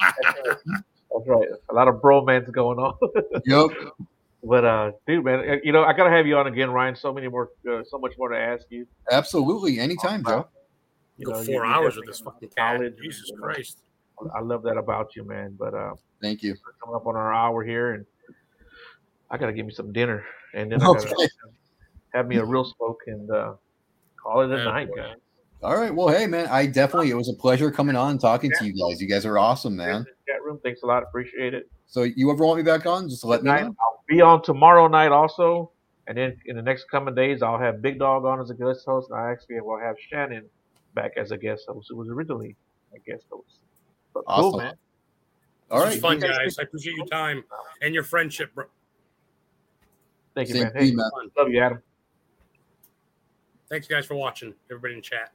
right. A lot of bromance going on. Yep. But dude, man, I gotta have you on again, Ryan. So much more to ask you. Absolutely, anytime, Joe. You go 4 hours with this fucking college. Jesus Christ. I love that about you, man. But thank you for coming up on our hour here and. I gotta give me some dinner, and then I gotta have me a real smoke and call it a night, guys. All right. Well, hey, man, it was a pleasure coming on and talking to you guys. You guys are awesome, man. Chat room, thanks a lot. Appreciate it. So you ever want me back on? Just let me know. I'll be on tomorrow night also, and then in the next coming days, I'll have Big Dog on as a guest host, and I actually will have Shannon back as a guest host, who was originally a guest host. But awesome. Cool, man. All right, fun guys. I appreciate your time and your friendship, bro. Thank you, man. Hey, man. Love you, Adam. Thanks, guys, for watching. Everybody in chat.